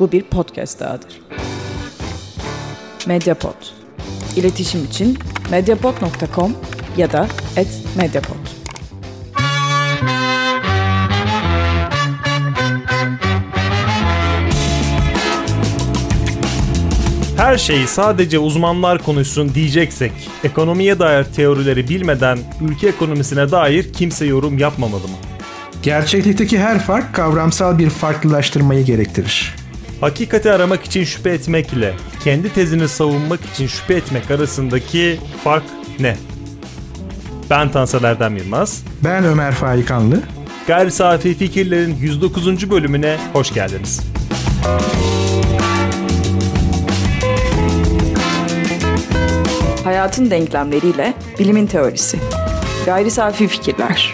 Bu bir podcast dahadır. Mediapod. İletişim için mediapod.com ya da @mediapod. Her şeyi sadece uzmanlar konuşsun diyeceksek, ekonomiye dair teorileri bilmeden ülke ekonomisine dair kimse yorum yapmamalı mı? Gerçeklikteki her fark kavramsal bir farklılaştırmayı gerektirir. Hakikati aramak için şüphe etmek ile kendi tezini savunmak için şüphe etmek arasındaki fark ne? Ben Tansel Erdem Yılmaz. Ben Ömer Farıkanlı. Gayri Safi Fikirlerin 109. bölümüne hoş geldiniz. Hayatın denklemleriyle bilimin teorisi. Gayri Safi Fikirler.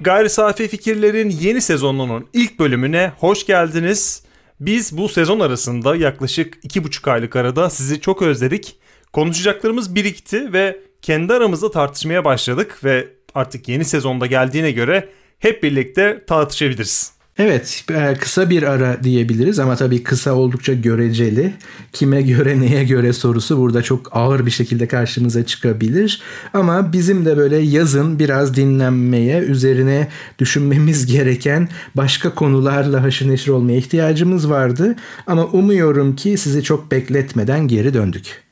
Gayri Safi Fikirlerin yeni sezonunun ilk bölümüne hoş geldiniz. Biz bu sezon arasında yaklaşık 2,5 aylık arada sizi çok özledik. Konuşacaklarımız birikti ve kendi aramızda tartışmaya başladık ve artık yeni sezonda geldiğine göre hep birlikte tartışabiliriz. Evet, kısa bir ara diyebiliriz ama tabii kısa oldukça göreceli. Kime göre, neye göre sorusu burada çok ağır bir şekilde karşımıza çıkabilir. Ama bizim de böyle yazın biraz dinlenmeye, üzerine düşünmemiz gereken başka konularla haşır neşir olmaya ihtiyacımız vardı. Ama umuyorum ki sizi çok bekletmeden geri döndük.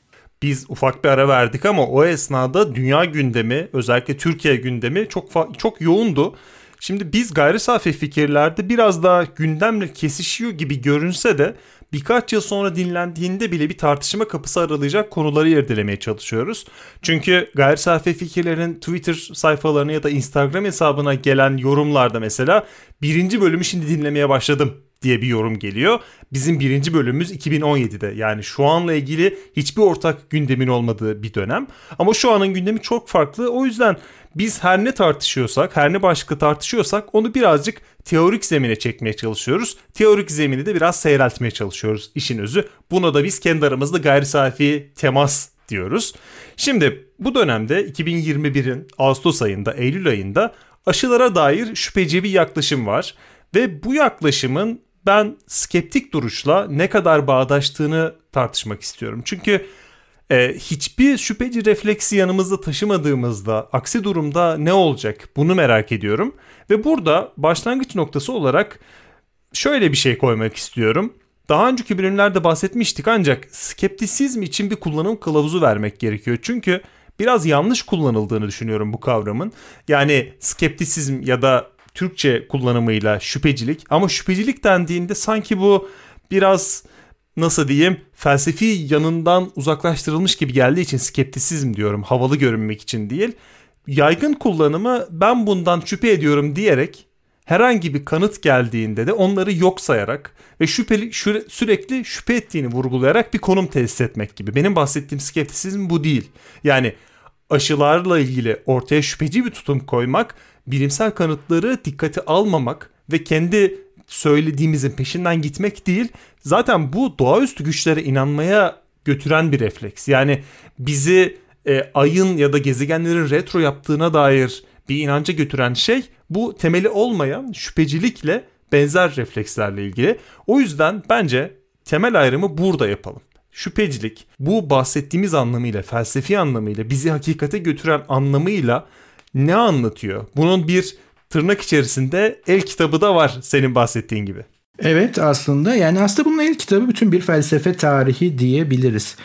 Biz ufak bir ara verdik ama o esnada dünya gündemi, özellikle Türkiye gündemi çok yoğundu. Şimdi biz gayri safi fikirlerde biraz daha gündemle kesişiyor gibi görünse de birkaç yıl sonra dinlendiğinde bile bir tartışma kapısı aralayacak konuları irdelemeye çalışıyoruz. Çünkü gayri safi fikirlerin Twitter sayfalarına ya da Instagram hesabına gelen yorumlarda mesela birinci bölümü şimdi dinlemeye başladım diye bir yorum geliyor. Bizim birinci bölümümüz 2017'de, yani şu anla ilgili hiçbir ortak gündemin olmadığı bir dönem. Ama şu anın gündemi çok farklı. O yüzden biz her ne tartışıyorsak, her ne başka tartışıyorsak onu birazcık teorik zemine çekmeye çalışıyoruz. Teorik zemini de biraz seyreltmeye çalışıyoruz işin özü. Buna da biz kendi aramızda gayri safi temas diyoruz. Şimdi bu dönemde 2021'in Ağustos ayında, Eylül ayında aşılara dair şüpheci bir yaklaşım var. Ve bu yaklaşımın ben skeptik duruşla ne kadar bağdaştığını tartışmak istiyorum. Çünkü hiçbir şüpheci refleksi yanımızda taşımadığımızda aksi durumda ne olacak, bunu merak ediyorum. Ve burada başlangıç noktası olarak şöyle bir şey koymak istiyorum. Daha önceki bölümlerde bahsetmiştik ancak skeptisizm için bir kullanım kılavuzu vermek gerekiyor. Çünkü biraz yanlış kullanıldığını düşünüyorum bu kavramın. Yani skeptisizm ya da Türkçe kullanımıyla şüphecilik, ama şüphecilik dendiğinde sanki bu biraz felsefi yanından uzaklaştırılmış gibi geldiği için skeptisizm diyorum, havalı görünmek için değil. Yaygın kullanımı ben bundan şüphe ediyorum diyerek herhangi bir kanıt geldiğinde de onları yok sayarak ve sürekli şüphe ettiğini vurgulayarak bir konum tesis etmek gibi. Benim bahsettiğim skeptisizm bu değil. Yani aşılarla ilgili ortaya şüpheci bir tutum koymak, bilimsel kanıtları dikkate almamak ve kendi söylediğimizin peşinden gitmek değil. Zaten bu doğaüstü güçlere inanmaya götüren bir refleks. Yani bizi ayın ya da gezegenlerin retro yaptığına dair bir inanca götüren şey bu temeli olmayan şüphecilikle benzer reflekslerle ilgili. O yüzden bence temel ayrımı burada yapalım. Şüphecilik bu bahsettiğimiz anlamıyla, felsefi anlamıyla, bizi hakikate götüren anlamıyla ne anlatıyor? Bunun bir tırnak içerisinde el kitabı da var senin bahsettiğin gibi. Evet, aslında bunun el kitabı bütün bir felsefe tarihi diyebiliriz.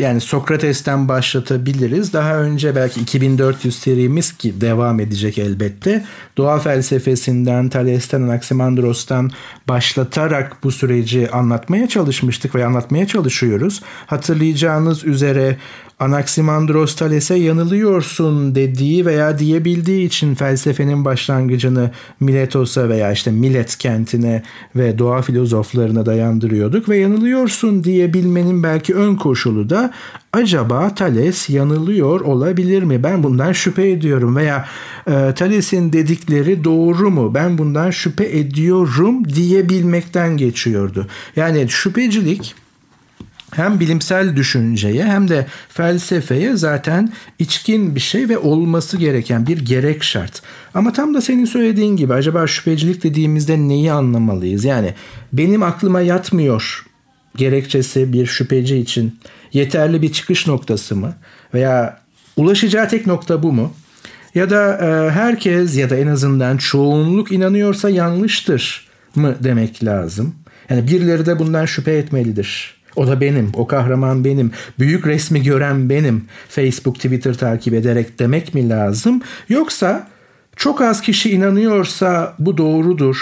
Yani Sokrates'ten başlatabiliriz. Daha önce belki 2400 serimiz ki devam edecek elbette. Doğa felsefesinden, Thales'ten, Anaximandros'tan başlatarak bu süreci anlatmaya çalışmıştık ve anlatmaya çalışıyoruz. Hatırlayacağınız üzere Anaximandros Thales'e yanılıyorsun dediği veya diyebildiği için felsefenin başlangıcını Miletos'a veya Milet kentine ve doğa filozoflarına dayandırıyorduk ve yanılıyorsun diyebilmenin belki ön koşulu da acaba Thales yanılıyor olabilir mi? Ben bundan şüphe ediyorum veya Thales'in dedikleri doğru mu? Ben bundan şüphe ediyorum diyebilmekten geçiyordu. Yani şüphecilik hem bilimsel düşünceye hem de felsefeye zaten içkin bir şey ve olması gereken bir gerek şart. Ama tam da senin söylediğin gibi acaba şüphecilik dediğimizde neyi anlamalıyız? Yani benim aklıma yatmıyor gerekçesi bir şüpheci için yeterli bir çıkış noktası mı? Veya ulaşacağı tek nokta bu mu? Ya da herkes ya da en azından çoğunluk inanıyorsa yanlıştır mı demek lazım? Yani birileri de bundan şüphe etmelidir. O da benim, o kahraman benim, büyük resmi gören benim, Facebook, Twitter takip ederek demek mi lazım? Yoksa çok az kişi inanıyorsa bu doğrudur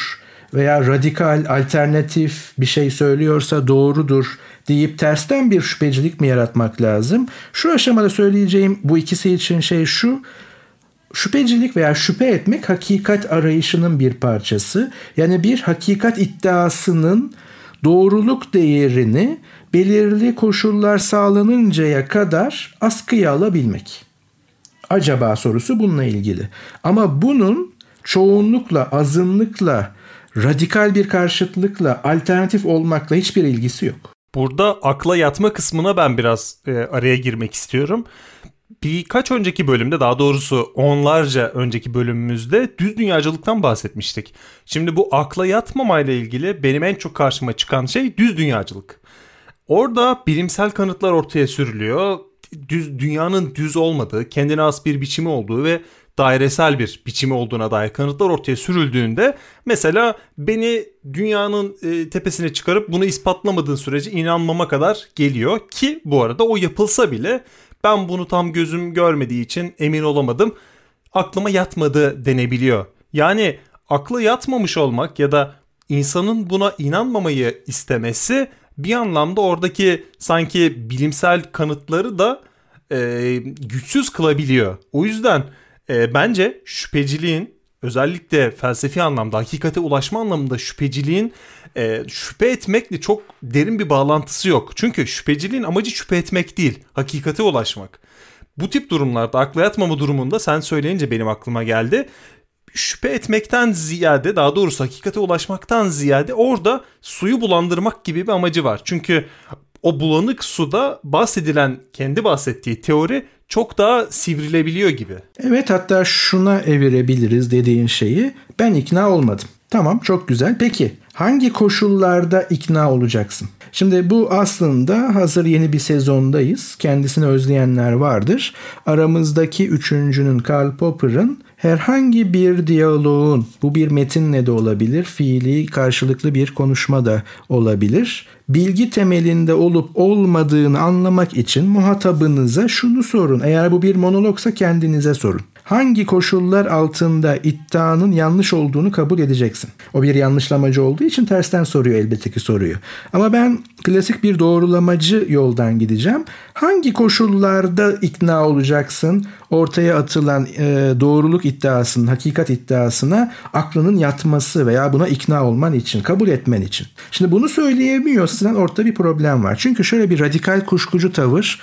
veya radikal, alternatif bir şey söylüyorsa doğrudur deyip tersten bir şüphecilik mi yaratmak lazım? Şu aşamada söyleyeceğim bu ikisi için şey şu: şüphecilik veya şüphe etmek hakikat arayışının bir parçası. Yani bir hakikat iddiasının doğruluk değerini belirli koşullar sağlanıncaya kadar askıya alabilmek. Acaba sorusu bununla ilgili. Ama bunun çoğunlukla, azınlıkla, radikal bir karşıtlıkla, alternatif olmakla hiçbir ilgisi yok. Burada akla yatma kısmına ben biraz araya girmek istiyorum. Birkaç önceki bölümde, daha doğrusu onlarca önceki bölümümüzde düz dünyacılıktan bahsetmiştik. Şimdi bu akla yatmamayla ilgili benim en çok karşıma çıkan şey düz dünyacılık. Orada bilimsel kanıtlar ortaya sürülüyor. Dünyanın düz olmadığı, kendine has bir biçimi olduğu ve dairesel bir biçimi olduğuna dair kanıtlar ortaya sürüldüğünde, mesela beni dünyanın tepesine çıkarıp bunu ispatlamadığın sürece inanmama kadar geliyor ki bu arada o yapılsa bile ben bunu tam gözüm görmediği için emin olamadım, aklıma yatmadı denebiliyor. Yani akla yatmamış olmak ya da insanın buna inanmamayı istemesi bir anlamda oradaki sanki bilimsel kanıtları da güçsüz kılabiliyor. O yüzden bence şüpheciliğin, özellikle felsefi anlamda, hakikate ulaşma anlamında şüpheciliğin şüphe etmekle çok derin bir bağlantısı yok. Çünkü şüpheciliğin amacı şüphe etmek değil, hakikate ulaşmak. Bu tip durumlarda, akla yatmama durumunda, sen söyleyince benim aklıma geldi. Şüphe etmekten ziyade, daha doğrusu hakikate ulaşmaktan ziyade orada suyu bulandırmak gibi bir amacı var. Çünkü o bulanık suda bahsedilen, kendi bahsettiği teori çok daha sivrilebiliyor gibi. Evet, hatta şuna evirebiliriz dediğin şeyi: ben ikna olmadım. Tamam, çok güzel. Peki hangi koşullarda ikna olacaksın? Şimdi bu aslında hazır yeni bir sezondayız. Kendisini özleyenler vardır. Aramızdaki üçüncünün, Karl Popper'ın, herhangi bir diyaloğun, bu bir metinle de olabilir, fiili karşılıklı bir konuşma da olabilir, bilgi temelinde olup olmadığını anlamak için muhatabınıza şunu sorun. Eğer bu bir monologsa kendinize sorun. Hangi koşullar altında iddianın yanlış olduğunu kabul edeceksin? O bir yanlışlamacı olduğu için tersten soruyor elbette ki soruyu. Ama ben klasik bir doğrulamacı yoldan gideceğim. Hangi koşullarda ikna olacaksın? Ortaya atılan doğruluk iddiasının, hakikat iddiasına aklının yatması veya buna ikna olman için, kabul etmen için. Şimdi bunu söyleyemiyorsan ortada bir problem var. Çünkü şöyle bir radikal kuşkucu tavır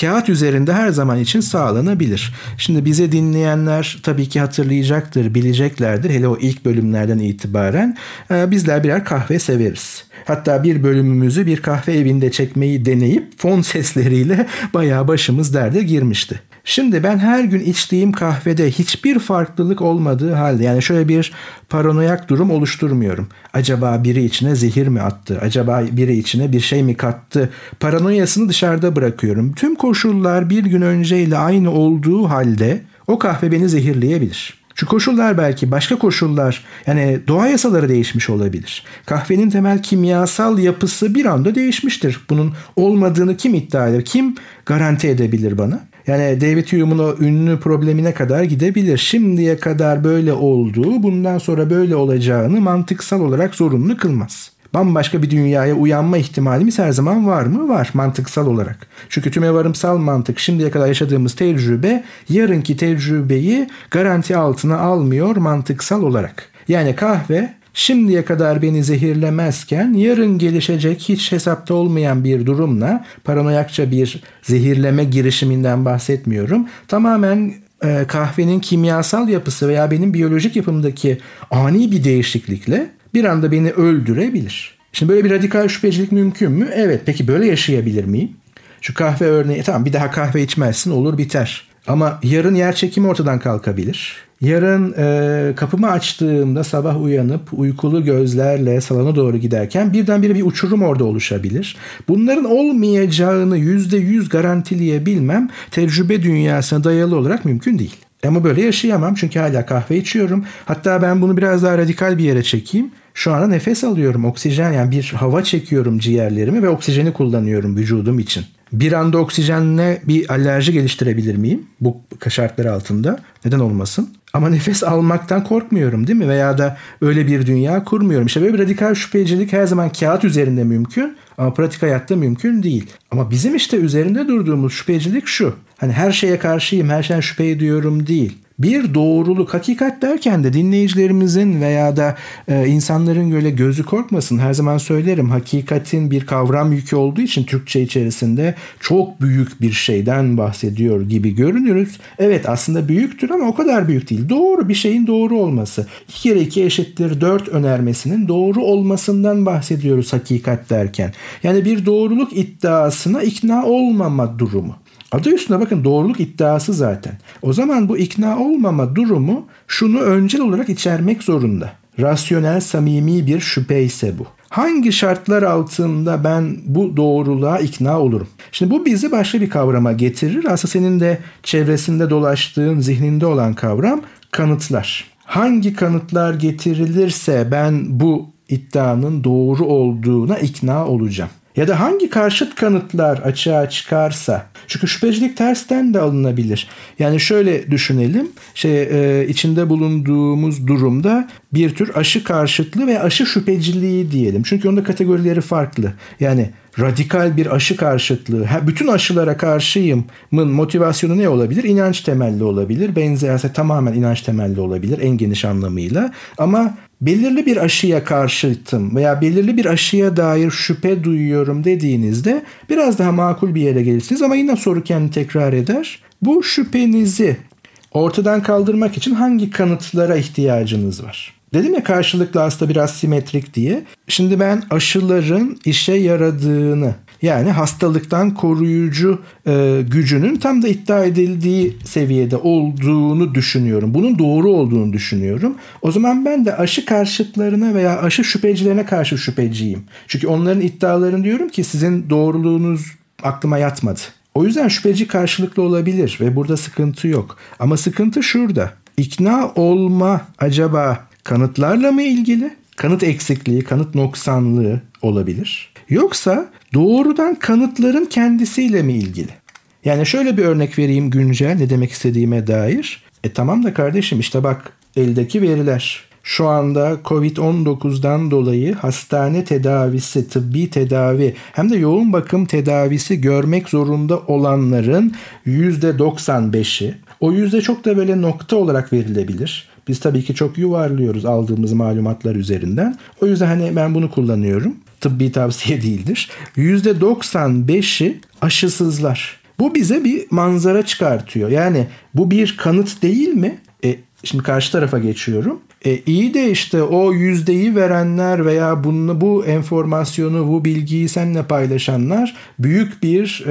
kağıt üzerinde her zaman için sağlanabilir. Şimdi bize dinleyenler tabii ki hatırlayacaktır, bileceklerdir. Hele o ilk bölümlerden itibaren bizler birer kahve severiz. Hatta bir bölümümüzü bir kahve evinde çekmeyi deneyip fon sesleriyle bayağı başımız derde girmişti. Şimdi ben her gün içtiğim kahvede hiçbir farklılık olmadığı halde, yani şöyle bir paranoyak durum oluşturmuyorum. Acaba biri içine zehir mi attı? Acaba biri içine bir şey mi kattı? Paranoyasını dışarıda bırakıyorum. Tüm koşullar bir gün önceyle aynı olduğu halde o kahve beni zehirleyebilir. Şu koşullar belki, başka koşullar, yani doğa yasaları değişmiş olabilir. Kahvenin temel kimyasal yapısı bir anda değişmiştir. Bunun olmadığını kim iddia eder? Kim garanti edebilir bana? Yani David Hume'un o ünlü problemine kadar gidebilir. Şimdiye kadar böyle olduğu, bundan sonra böyle olacağını mantıksal olarak zorunlu kılmaz. Bambaşka bir dünyaya uyanma ihtimalimiz her zaman var mı? Var, mantıksal olarak. Çünkü tümevarımsal mantık, şimdiye kadar yaşadığımız tecrübe yarınki tecrübeyi garanti altına almıyor mantıksal olarak. Yani kahve şimdiye kadar beni zehirlemezken yarın gelişecek hiç hesapta olmayan bir durumla, paranoyakça bir zehirleme girişiminden bahsetmiyorum, tamamen kahvenin kimyasal yapısı veya benim biyolojik yapımdaki ani bir değişiklikle bir anda beni öldürebilir. Şimdi böyle bir radikal şüphecilik mümkün mü? Evet. Peki böyle yaşayabilir miyim? Şu kahve örneği, tamam bir daha kahve içmezsin, olur biter. Ama yarın yer çekimi ortadan kalkabilir. Yarın kapımı açtığımda sabah uyanıp uykulu gözlerle salona doğru giderken birdenbire bir uçurum orada oluşabilir. Bunların olmayacağını %100 garantileyebilmem tecrübe dünyasına dayalı olarak mümkün değil. Ama böyle yaşayamam çünkü hala kahve içiyorum. Hatta ben bunu biraz daha radikal bir yere çekeyim. Şu anda nefes alıyorum, oksijen, yani bir hava çekiyorum ciğerlerimi ve oksijeni kullanıyorum vücudum için. Bir anda oksijenle bir alerji geliştirebilir miyim? Bu şartlar altında. Neden olmasın? Ama nefes almaktan korkmuyorum değil mi? Veya da öyle bir dünya kurmuyorum. İşte böyle bir radikal şüphecilik her zaman kağıt üzerinde mümkün ama pratik hayatta mümkün değil. Ama bizim işte üzerinde durduğumuz şüphecilik şu. Hani her şeye karşıyım, her şeye şüphe ediyorum değil. Bir doğruluk, hakikat derken de dinleyicilerimizin veya da insanların böyle gözü korkmasın. Her zaman söylerim, hakikatin bir kavram yükü olduğu için Türkçe içerisinde çok büyük bir şeyden bahsediyor gibi görünürüz. Evet, aslında büyüktür ama o kadar büyük değil. Doğru, bir şeyin doğru olması. 2 × 2 = 4 önermesinin doğru olmasından bahsediyoruz hakikat derken. Yani bir doğruluk iddiasına ikna olmama durumu. Adı üstüne bakın, doğruluk iddiası zaten. O zaman bu ikna olmama durumu şunu öncel olarak içermek zorunda. Rasyonel, samimi bir şüphe ise bu. Hangi şartlar altında ben bu doğruluğa ikna olurum? Şimdi bu bizi başka bir kavrama getirir. Aslında senin de çevresinde dolaştığın, zihninde olan kavram kanıtlar. Hangi kanıtlar getirilirse ben bu iddianın doğru olduğuna ikna olacağım. Ya da hangi karşıt kanıtlar açığa çıkarsa. Çünkü şüphecilik tersten de alınabilir. Yani şöyle düşünelim. İçinde bulunduğumuz durumda bir tür aşı karşıtlığı ve aşı şüpheciliği diyelim. Çünkü onun da kategorileri farklı. Yani radikal bir aşı karşıtlığı. Bütün aşılara karşıyımın motivasyonu ne olabilir? İnanç temelli olabilir. Benzerse tamamen inanç temelli olabilir en geniş anlamıyla. Ama belirli bir aşıya karşıtım veya belirli bir aşıya dair şüphe duyuyorum dediğinizde biraz daha makul bir yere gelirsiniz ama yine soru kendini tekrar eder. Bu şüphenizi ortadan kaldırmak için hangi kanıtlara ihtiyacınız var? Dedim ya, karşılıklı aslında biraz simetrik diye. Şimdi ben aşıların işe yaradığını, yani hastalıktan koruyucu gücünün tam da iddia edildiği seviyede olduğunu düşünüyorum. Bunun doğru olduğunu düşünüyorum. O zaman ben de aşı karşıtlarına veya aşı şüphecilerine karşı şüpheciyim. Çünkü onların iddialarını diyorum ki sizin doğruluğunuz aklıma yatmadı. O yüzden şüpheci karşılıklı olabilir ve burada sıkıntı yok. Ama sıkıntı şurada. İkna olma acaba kanıtlarla mı ilgili? Kanıt eksikliği, kanıt noksanlığı olabilir. Yoksa doğrudan kanıtların kendisiyle mi ilgili? Yani şöyle bir örnek vereyim güncel, ne demek istediğime dair. Tamam da kardeşim, işte bak eldeki veriler. Şu anda Covid-19'dan dolayı hastane tedavisi, tıbbi tedavi hem de yoğun bakım tedavisi görmek zorunda olanların %95'i. O yüzde çok da böyle nokta olarak verilebilir. Biz tabii ki çok yuvarlıyoruz aldığımız malumatlar üzerinden. O yüzden hani ben bunu kullanıyorum. Tıbbi tavsiye değildir. %95'i aşısızlar. Bu bize bir manzara çıkartıyor. Yani bu bir kanıt değil mi? Şimdi karşı tarafa geçiyorum. İyi de işte o yüzdeyi verenler veya bunu, bu enformasyonu, bu bilgiyi seninle paylaşanlar büyük bir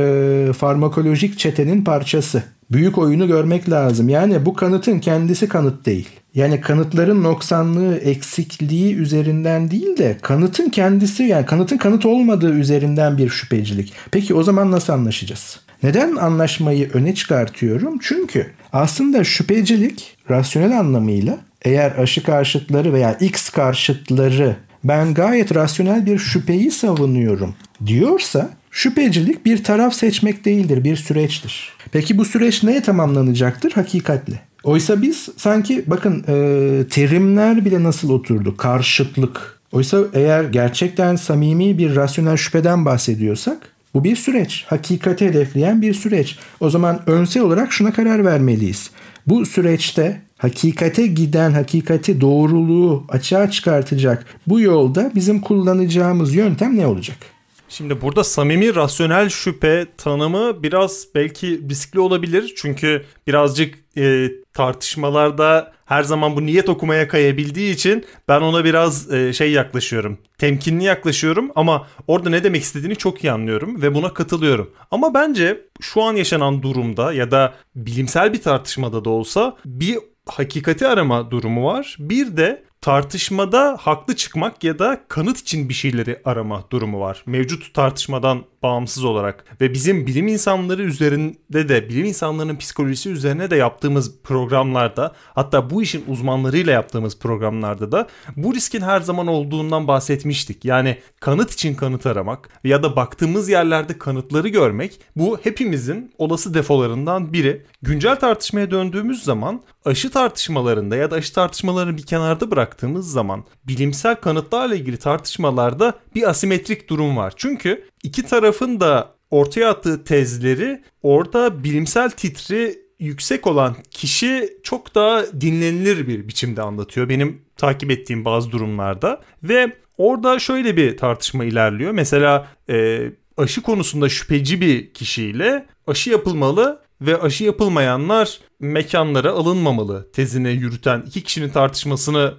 farmakolojik çetenin parçası. Büyük oyunu görmek lazım. Yani bu kanıtın kendisi kanıt değil. Yani kanıtların noksanlığı, eksikliği üzerinden değil de kanıtın kendisi, yani kanıtın kanıt olmadığı üzerinden bir şüphecilik. Peki o zaman nasıl anlaşacağız? Neden anlaşmayı öne çıkartıyorum? Çünkü aslında şüphecilik rasyonel anlamıyla, eğer aşı karşıtları veya X karşıtları ben gayet rasyonel bir şüpheyi savunuyorum diyorsa, şüphecilik bir taraf seçmek değildir, bir süreçtir. Peki bu süreç neye tamamlanacaktır? Hakikatle. Oysa biz sanki bakın terimler bile nasıl oturdu? Karşıtlık. Oysa eğer gerçekten samimi bir rasyonel şüpheden bahsediyorsak bu bir süreç. Hakikati hedefleyen bir süreç. O zaman önsel olarak şuna karar vermeliyiz. Bu süreçte hakikate giden, hakikati, doğruluğu açığa çıkartacak bu yolda bizim kullanacağımız yöntem ne olacak? Şimdi burada samimi rasyonel şüphe tanımı biraz belki riskli olabilir. Çünkü birazcık tartışmalarda her zaman bu niyet okumaya kayabildiği için ben ona biraz yaklaşıyorum. Temkinli yaklaşıyorum ama orada ne demek istediğini çok iyi anlıyorum ve buna katılıyorum. Ama bence şu an yaşanan durumda ya da bilimsel bir tartışmada da olsa bir hakikati arama durumu var. Bir de tartışmada haklı çıkmak ya da kanıt için bir şeyleri arama durumu var. Mevcut tartışmadan bağımsız olarak ve bizim bilim insanları üzerinde de bilim insanlarının psikolojisi üzerine de yaptığımız programlarda, hatta bu işin uzmanlarıyla yaptığımız programlarda da bu riskin her zaman olduğundan bahsetmiştik. Yani kanıt için kanıt aramak ya da baktığımız yerlerde kanıtları görmek, bu hepimizin olası defolarından biri. Güncel tartışmaya döndüğümüz zaman aşı tartışmalarında ya da aşı tartışmalarını bir kenarda bıraktığımız zaman bilimsel kanıtlarla ilgili tartışmalarda bir asimetrik durum var. Çünkü iki tarafın da ortaya attığı tezleri orada bilimsel titri yüksek olan kişi çok daha dinlenilir bir biçimde anlatıyor. Benim takip ettiğim bazı durumlarda ve orada şöyle bir tartışma ilerliyor. Mesela aşı konusunda şüpheci bir kişiyle aşı yapılmalı ve aşı yapılmayanlar mekanlara alınmamalı tezine yürüten iki kişinin tartışmasını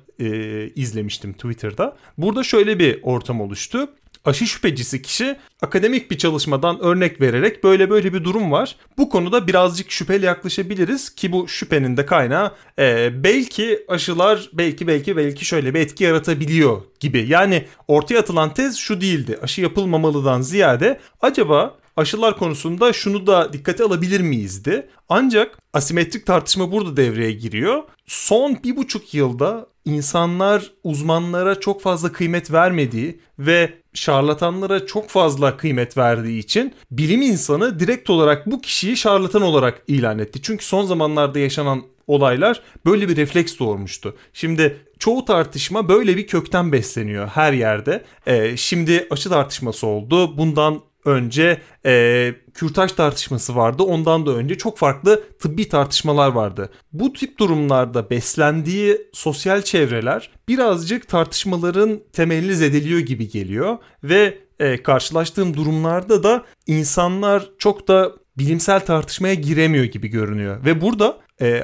izlemiştim Twitter'da. Burada şöyle bir ortam oluştu. Aşı şüphecisi kişi akademik bir çalışmadan örnek vererek böyle bir durum var. Bu konuda birazcık şüpheli yaklaşabiliriz ki bu şüphenin de kaynağı belki aşılar belki şöyle bir etki yaratabiliyor gibi. Yani ortaya atılan tez şu değildi. Aşı yapılmamalıdan ziyade acaba aşılar konusunda şunu da dikkate alabilir miyizdi? Ancak asimetrik tartışma burada devreye giriyor. Son 1,5 yılda insanlar uzmanlara çok fazla kıymet vermediği ve şarlatanlara çok fazla kıymet verdiği için bilim insanı direkt olarak bu kişiyi şarlatan olarak ilan etti. Çünkü son zamanlarda yaşanan olaylar böyle bir refleks doğurmuştu. Şimdi çoğu tartışma böyle bir kökten besleniyor her yerde. Şimdi aşı tartışması oldu. Bundan önce kürtaj tartışması vardı. Ondan da önce çok farklı tıbbi tartışmalar vardı. Bu tip durumlarda beslendiği sosyal çevreler birazcık tartışmaların temelini zedeliyor gibi geliyor. Ve karşılaştığım durumlarda da insanlar çok da bilimsel tartışmaya giremiyor gibi görünüyor. Ve burada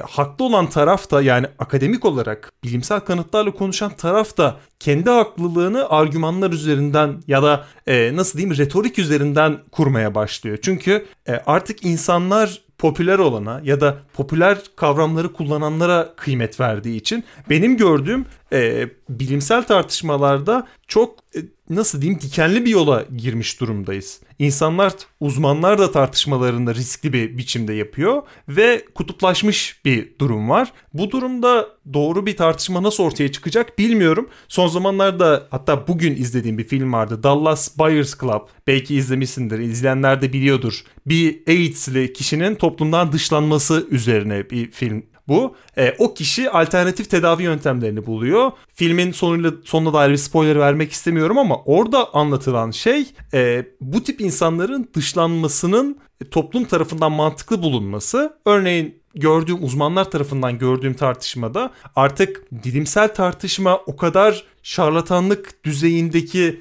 haklı olan taraf da, yani akademik olarak bilimsel kanıtlarla konuşan taraf da kendi haklılığını argümanlar üzerinden ya da retorik üzerinden kurmaya başlıyor. Çünkü artık insanlar popüler olana ya da popüler kavramları kullananlara kıymet verdiği için benim gördüğüm bilimsel tartışmalarda çok dikenli bir yola girmiş durumdayız. İnsanlar, uzmanlar da tartışmalarını riskli bir biçimde yapıyor ve kutuplaşmış bir durum var. Bu durumda doğru bir tartışma nasıl ortaya çıkacak bilmiyorum. Son zamanlarda, hatta bugün izlediğim bir film vardı. Dallas Buyers Club. Belki izlemişsindir, izleyenler de biliyordur. Bir AIDS'li kişinin toplumdan dışlanması üzerine bir film. Bu o kişi alternatif tedavi yöntemlerini buluyor. Filmin sonuna dair bir spoiler vermek istemiyorum ama orada anlatılan şey bu tip insanların dışlanmasının toplum tarafından mantıklı bulunması. Örneğin uzmanlar tarafından gördüğüm tartışmada artık bilimsel tartışma o kadar şarlatanlık düzeyindeki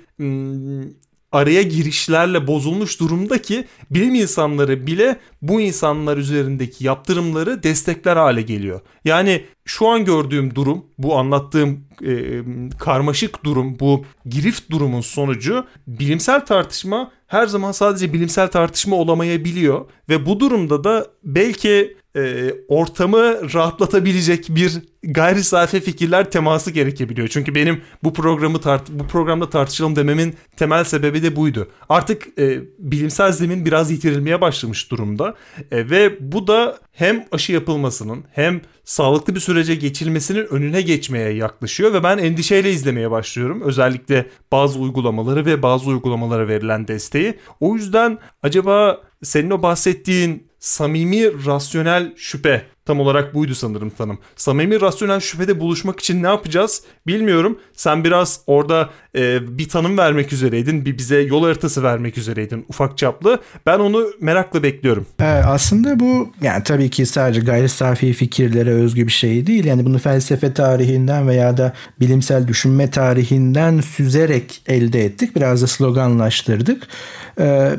araya girişlerle bozulmuş durumda ki bilim insanları bile bu insanlar üzerindeki yaptırımları destekler hale geliyor. Yani şu an gördüğüm durum, bu anlattığım karmaşık durum, bu girift durumun sonucu bilimsel tartışma her zaman sadece bilimsel tartışma olamayabiliyor ve bu durumda da belki ortamı rahatlatabilecek bir gayri safi fikirler teması gerekebiliyor. Çünkü benim bu programda tartışalım dememin temel sebebi de buydu. Artık bilimsel zemin biraz yitirilmeye başlamış durumda ve bu da hem aşı yapılmasının hem sağlıklı bir sürece geçilmesinin önüne geçmeye yaklaşıyor ve ben endişeyle izlemeye başlıyorum. Özellikle bazı uygulamaları ve bazı uygulamalara verilen desteği. O yüzden acaba senin o bahsettiğin samimi rasyonel şüphe Tam olarak buydu sanırım tanım. Samimi rasyonel şüphede buluşmak için ne yapacağız bilmiyorum. Sen biraz orada bir tanım vermek üzereydin. Bir bize yol haritası vermek üzereydin ufak çaplı. Ben onu merakla bekliyorum. Aslında bu yani tabii ki sadece gayri safi fikirlere özgü bir şey değil. Yani bunu felsefe tarihinden veya da bilimsel düşünme tarihinden süzerek elde ettik. Biraz da sloganlaştırdık.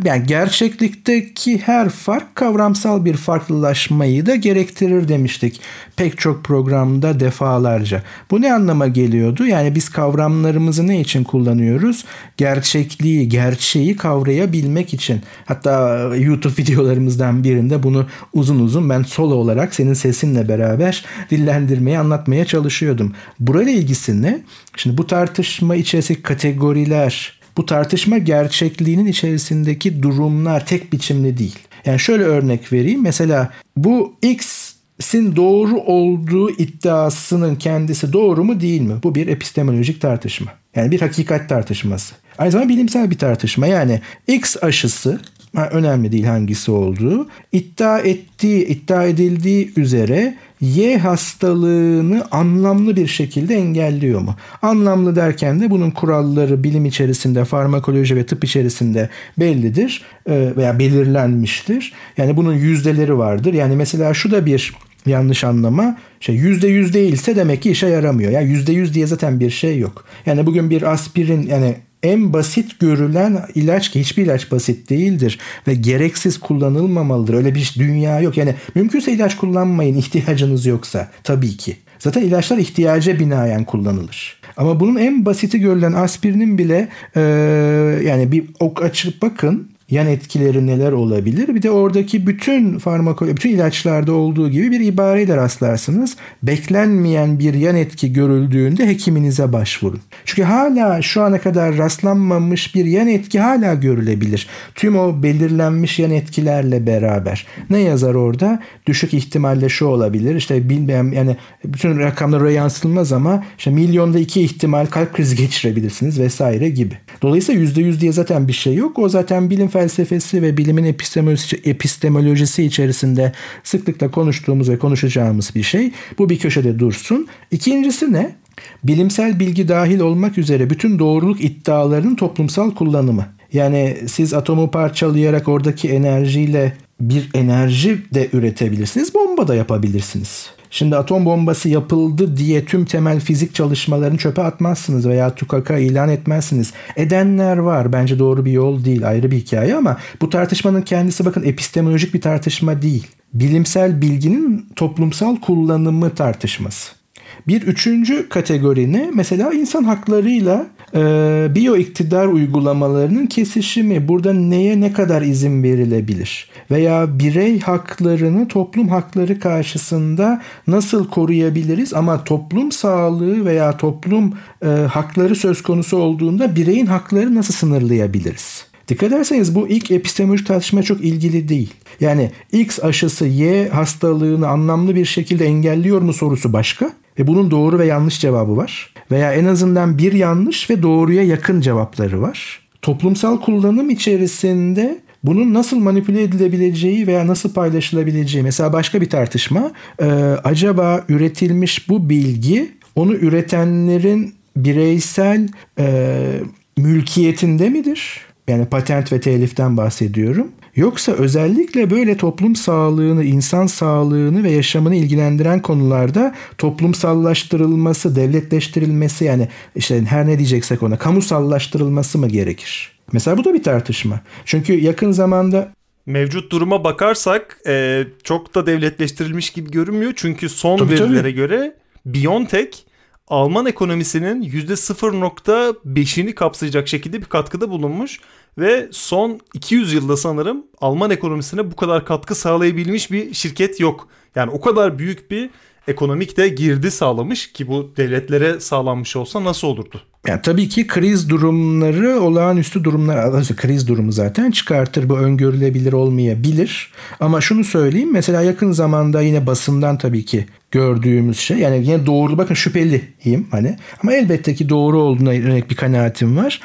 Yani gerçeklikteki her fark kavramsal bir farklılaşmayı da gerektirir demiştik. Pek çok programda defalarca. Bu ne anlama geliyordu? Yani biz kavramlarımızı ne için kullanıyoruz? Gerçekliği, gerçeği kavrayabilmek için. Hatta YouTube videolarımızdan birinde bunu uzun uzun ben solo olarak senin sesinle beraber dillendirmeye, anlatmaya çalışıyordum. Burayla ilgisi ne? Şimdi bu tartışma içerisindeki kategoriler, bu tartışma gerçekliğinin içerisindeki durumlar tek biçimli değil. Yani şöyle örnek vereyim. Mesela bu X'in doğru olduğu iddiasının kendisi doğru mu değil mi? Bu bir epistemolojik tartışma. Yani bir hakikat tartışması. Aynı zamanda bilimsel bir tartışma. Yani X aşısı, önemli değil hangisi olduğu, iddia edildiği üzere Y hastalığını anlamlı bir şekilde engelliyor mu? Anlamlı derken de bunun kuralları bilim içerisinde, farmakoloji ve tıp içerisinde bellidir veya belirlenmiştir. Yani bunun yüzdeleri vardır. Yani mesela şu da bir yanlış anlama. %100 değilse demek ki işe yaramıyor. Ya %100 diye zaten bir şey yok. Yani bugün bir aspirin, yani en basit görülen ilaç ki hiçbir ilaç basit değildir ve gereksiz kullanılmamalıdır. Öyle bir dünya yok. Yani mümkünse ilaç kullanmayın ihtiyacınız yoksa tabii ki. Zaten ilaçlar ihtiyaca binaen kullanılır. Ama bunun en basiti görülen aspirinin bile yani bir ok açıp bakın yan etkileri neler olabilir. Bir de oradaki bütün ilaçlarda olduğu gibi bir ibareyle rastlarsınız. Beklenmeyen bir yan etki görüldüğünde hekiminize başvurun. Çünkü hala şu ana kadar rastlanmamış bir yan etki hala görülebilir. Tüm o belirlenmiş yan etkilerle beraber. Ne yazar orada? Düşük ihtimalle şu olabilir. İşte bilmem, yani bütün rakamlara yansıtılmaz ama işte %2 ihtimal kalp krizi geçirebilirsiniz vesaire gibi. Dolayısıyla %100 diye zaten bir şey yok. O zaten bilim felsefesi ve bilimin epistemolojisi içerisinde sıklıkla konuştuğumuz ve konuşacağımız bir şey. Bu bir köşede dursun. İkincisi ne? Bilimsel bilgi dahil olmak üzere bütün doğruluk iddialarının toplumsal kullanımı. Yani siz atomu parçalayarak oradaki enerjiyle bir enerji de üretebilirsiniz, bomba da yapabilirsiniz. Şimdi atom bombası yapıldı diye tüm temel fizik çalışmalarını çöpe atmazsınız veya tukaka ilan etmezsiniz. Edenler var. Bence doğru bir yol değil. Ayrı bir hikaye ama bu tartışmanın kendisi bakın epistemolojik bir tartışma değil. Bilimsel bilginin toplumsal kullanımı tartışması. Bir üçüncü kategori ne? Mesela insan haklarıyla biyo iktidar uygulamalarının kesişimi. Burada neye ne kadar izin verilebilir? Veya birey haklarını toplum hakları karşısında nasıl koruyabiliriz? Ama toplum sağlığı veya toplum hakları söz konusu olduğunda bireyin hakları nasıl sınırlayabiliriz? Dikkat ederseniz bu ilk epistemolojik tartışma çok ilgili değil. Yani X aşısı Y hastalığını anlamlı bir şekilde engelliyor mu sorusu başka. Ve bunun doğru ve yanlış cevabı var. Veya en azından bir yanlış ve doğruya yakın cevapları var. Toplumsal kullanım içerisinde bunun nasıl manipüle edilebileceği veya nasıl paylaşılabileceği. Mesela başka bir tartışma. Acaba üretilmiş bu bilgi onu üretenlerin bireysel mülkiyetinde midir? Yani patent ve teliften bahsediyorum. Yoksa özellikle böyle toplum sağlığını, insan sağlığını ve yaşamını ilgilendiren konularda toplumsallaştırılması, devletleştirilmesi, yani işte her ne diyeceksek ona kamusallaştırılması mı gerekir? Mesela bu da bir tartışma. Çünkü yakın zamanda mevcut duruma bakarsak çok da devletleştirilmiş gibi görünmüyor. Çünkü son verilere göre BioNTech Alman ekonomisinin %0.5'ini kapsayacak şekilde bir katkıda bulunmuş ve son 200 yılda sanırım Alman ekonomisine bu kadar katkı sağlayabilmiş bir şirket yok. Yani o kadar büyük bir ekonomik de girdi sağlamış ki bu devletlere sağlanmış olsa nasıl olurdu? Yani tabii ki kriz durumları, olağanüstü durumlar, kriz durumu zaten çıkartır. Bu öngörülebilir olmayabilir. Ama şunu söyleyeyim. Mesela yakın zamanda yine basından tabii ki gördüğümüz şey. Yani yine doğru, bakın şüpheliyim hani. Ama elbette ki doğru olduğuna yönelik bir kanaatim var.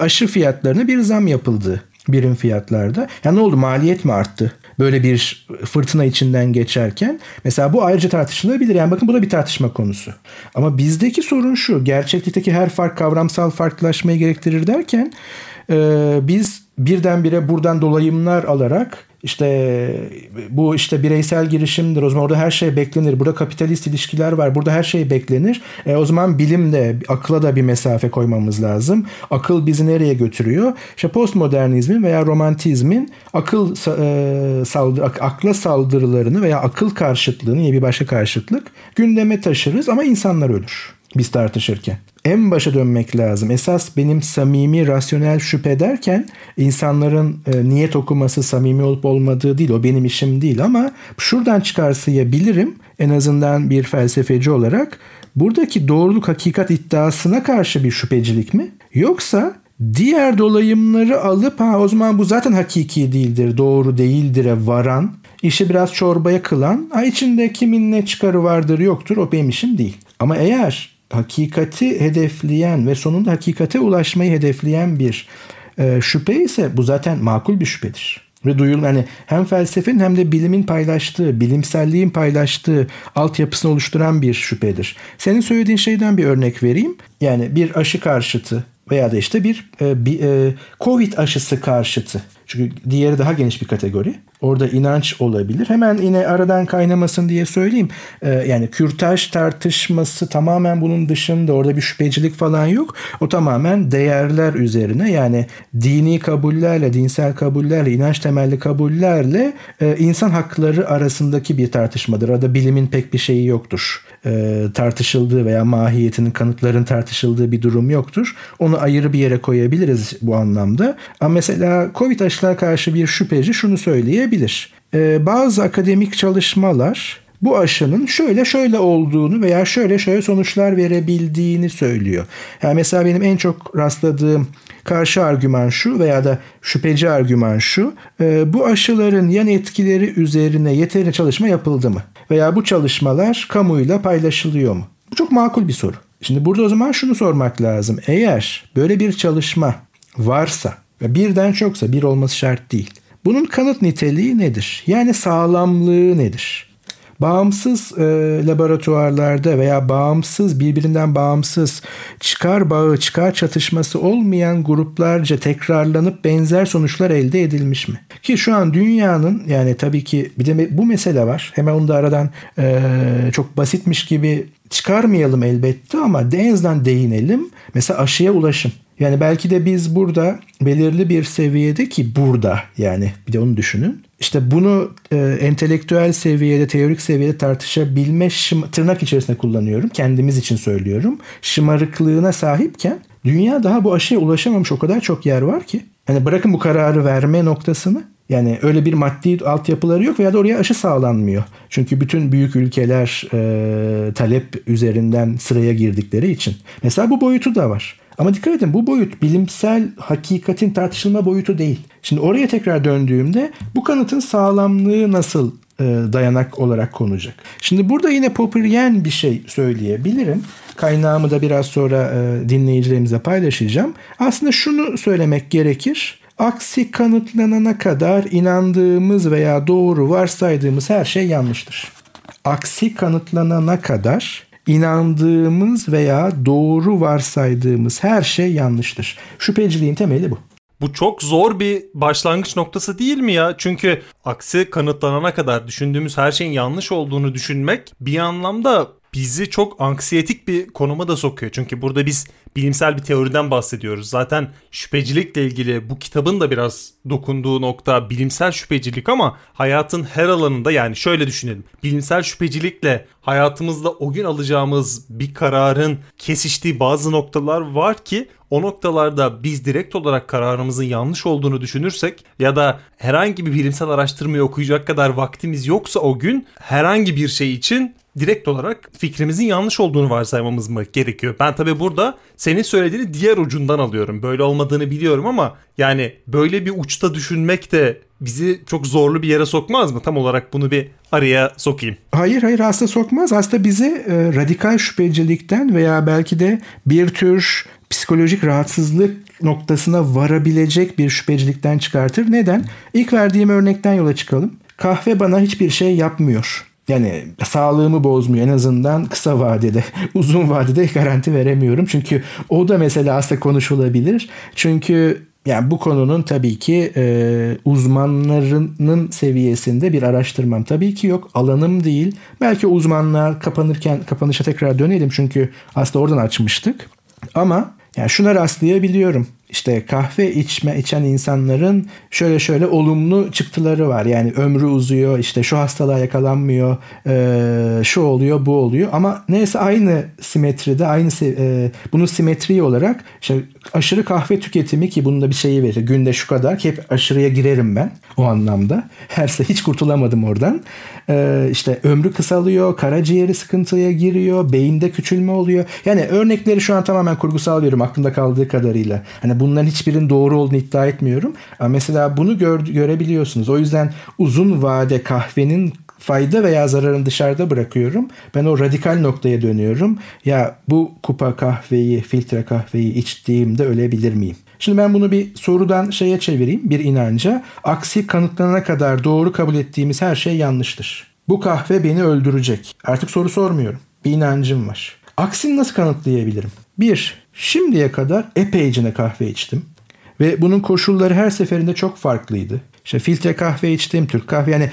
Aşı fiyatlarına bir zam yapıldı. Birim fiyatlarda. Ya ne oldu? Maliyet mi arttı? böyle bir fırtına içinden geçerken. Mesela bu ayrıca tartışılabilir. Yani bakın, bu da bir tartışma konusu. Ama bizdeki sorun şu: gerçeklikteki her fark kavramsal farklılaşmayı gerektirir derken biz birdenbire buradan dolayımlar alarak bu bireysel girişimdir. O zaman orada her şey beklenir. Burada kapitalist ilişkiler var. Burada her şey beklenir. O zaman bilimle, akla da bir mesafe koymamız lazım. Akıl bizi nereye götürüyor? Postmodernizmin veya romantizmin akla saldırılarını veya akıl karşıtlığını, ya bir başka karşıtlık, gündeme taşırız ama insanlar ölür biz tartışırken. En başa dönmek lazım. Esas benim samimi, rasyonel şüphe derken insanların niyet okuması, samimi olup olmadığı değil. O benim işim değil ama şuradan çıkarsayabilirim en azından bir felsefeci olarak. Buradaki doğruluk hakikat iddiasına karşı bir şüphecilik mi? Yoksa diğer dolayımları alıp o zaman bu zaten hakiki değildir, doğru değildir'e varan, işi biraz çorbaya kılan, içinde kimin ne çıkarı vardır yoktur, o benim işim değil. Ama eğer hakikati hedefleyen ve sonunda hakikate ulaşmayı hedefleyen bir şüphe ise bu zaten makul bir şüphedir. Ve hem felsefenin hem de bilimin paylaştığı, bilimselliğin paylaştığı altyapısını oluşturan bir şüphedir. Senin söylediğin şeyden bir örnek vereyim. Yani bir aşı karşıtı veya da bir Covid aşısı karşıtı. Çünkü diğeri daha geniş bir kategori. Orada inanç olabilir. Hemen yine aradan kaynamasın diye söyleyeyim. Yani kürtaj tartışması tamamen bunun dışında. Orada bir şüphecilik falan yok. O tamamen değerler üzerine, yani dini kabullerle, dinsel kabullerle, inanç temelli kabullerle insan hakları arasındaki bir tartışmadır. Orada bilimin pek bir şeyi yoktur. Tartışıldığı veya mahiyetinin, kanıtların tartışıldığı bir durum yoktur. Onu ayrı bir yere koyabiliriz bu anlamda. Ama mesela Covid aşılar karşı bir şüpheci şunu söyleyebilir: bazı akademik çalışmalar bu aşının şöyle şöyle olduğunu veya şöyle şöyle sonuçlar verebildiğini söylüyor. Yani mesela benim en çok rastladığım karşı argüman şu veya da şüpheci argüman şu: bu aşıların yan etkileri üzerine yeterince çalışma yapıldı mı? Veya bu çalışmalar kamuyla paylaşılıyor mu? Bu çok makul bir soru. Şimdi burada o zaman şunu sormak lazım: eğer böyle bir çalışma varsa, birden çoksa, bir olması şart değil, bunun kanıt niteliği nedir? Yani sağlamlığı nedir? Bağımsız laboratuvarlarda veya bağımsız, birbirinden bağımsız, çıkar bağı, çıkar çatışması olmayan gruplarca tekrarlanıp benzer sonuçlar elde edilmiş mi? Ki şu an dünyanın, yani tabii ki bir de bu mesele var. Hemen onu da aradan çok basitmiş gibi çıkarmayalım elbette ama en azından değinelim. Mesela aşıya ulaşım. Yani belki de biz burada belirli bir seviyede, ki burada yani bir de onu düşünün, bunu entelektüel seviyede, teorik seviyede tartışabilme, tırnak içerisinde kullanıyorum, kendimiz için söylüyorum, şımarıklığına sahipken dünya daha bu aşıya ulaşamamış o kadar çok yer var ki. Hani bırakın bu kararı verme noktasını. Yani öyle bir maddi altyapıları yok veya da oraya aşı sağlanmıyor. Çünkü bütün büyük ülkeler talep üzerinden sıraya girdikleri için. Mesela bu boyutu da var. Ama dikkat edin, bu boyut bilimsel hakikatin tartışılma boyutu değil. Şimdi oraya tekrar döndüğümde bu kanıtın sağlamlığı nasıl dayanak olarak konulacak? Şimdi burada yine Popper'yen bir şey söyleyebilirim. Kaynağımı da biraz sonra dinleyicilerimize paylaşacağım. Aslında şunu söylemek gerekir: aksi kanıtlanana kadar inandığımız veya doğru varsaydığımız her şey yanlıştır. Aksi kanıtlanana kadar inandığımız veya doğru varsaydığımız her şey yanlıştır. Şüpheciliğin temeli bu. Bu çok zor bir başlangıç noktası değil mi ya? Çünkü aksi kanıtlanana kadar düşündüğümüz her şeyin yanlış olduğunu düşünmek bir anlamda bizi çok anksiyetik bir konuma da sokuyor. Çünkü burada biz bilimsel bir teoriden bahsediyoruz. Zaten şüphecilikle ilgili bu kitabın da biraz dokunduğu nokta bilimsel şüphecilik, ama hayatın her alanında, yani şöyle düşünelim: bilimsel şüphecilikle hayatımızda o gün alacağımız bir kararın kesiştiği bazı noktalar var ki o noktalarda biz direkt olarak kararımızın yanlış olduğunu düşünürsek ya da herhangi bir bilimsel araştırmayı okuyacak kadar vaktimiz yoksa o gün herhangi bir şey için direkt olarak fikrimizin yanlış olduğunu varsaymamız mı gerekiyor? Ben tabii burada senin söylediğini diğer ucundan alıyorum. Böyle olmadığını biliyorum ama yani böyle bir uçta düşünmek de bizi çok zorlu bir yere sokmaz mı? Tam olarak bunu bir araya sokayım. Hayır, aslında sokmaz. Aslında bizi radikal şüphecilikten veya belki de bir tür psikolojik rahatsızlık noktasına varabilecek bir şüphecilikten çıkartır. Neden? İlk verdiğim örnekten yola çıkalım. kahve bana hiçbir şey yapmıyor. Yani sağlığımı bozmuyor en azından kısa vadede. Uzun vadede garanti veremiyorum. Çünkü o da mesela aslında konuşulabilir. Çünkü yani bu konunun tabii ki uzmanlarının seviyesinde bir araştırmam tabii ki yok. Alanım değil. Belki uzmanlar kapanışa tekrar dönelim. Çünkü aslında oradan açmıştık. Ama yani şuna rastlayabiliyorum. İşte kahve içen insanların şöyle olumlu çıktıları var. Yani ömrü uzuyor, işte şu hastalığa yakalanmıyor, şu oluyor, bu oluyor. Ama neyse aynı simetride, bunun simetriği olarak işte aşırı kahve tüketimi ki bunun da bir şeyi verir. Günde şu kadar ki hep aşırıya girerim ben o anlamda. Herse hiç kurtulamadım oradan. İşte ömrü kısalıyor, karaciğeri sıkıntıya giriyor, beyinde küçülme oluyor. Yani örnekleri şu an tamamen kurgusal veriyorum aklımda kaldığı kadarıyla. Hani bunların hiçbirinin doğru olduğunu iddia etmiyorum. Ama mesela bunu görebiliyorsunuz. O yüzden uzun vade kahvenin fayda veya zararını dışarıda bırakıyorum. Ben o radikal noktaya dönüyorum. Ya bu kupa kahveyi, filtre kahveyi içtiğimde ölebilir miyim? Şimdi ben bunu bir sorudan şeye çevireyim, bir inanca. Aksi kanıtlanana kadar doğru kabul ettiğimiz her şey yanlıştır. Bu kahve beni öldürecek. Artık soru sormuyorum. Bir inancım var. Aksini nasıl kanıtlayabilirim? 1. Şimdiye kadar epeycine kahve içtim. Ve bunun koşulları her seferinde çok farklıydı. İşte filtre kahve içtim, Türk kahve. Yani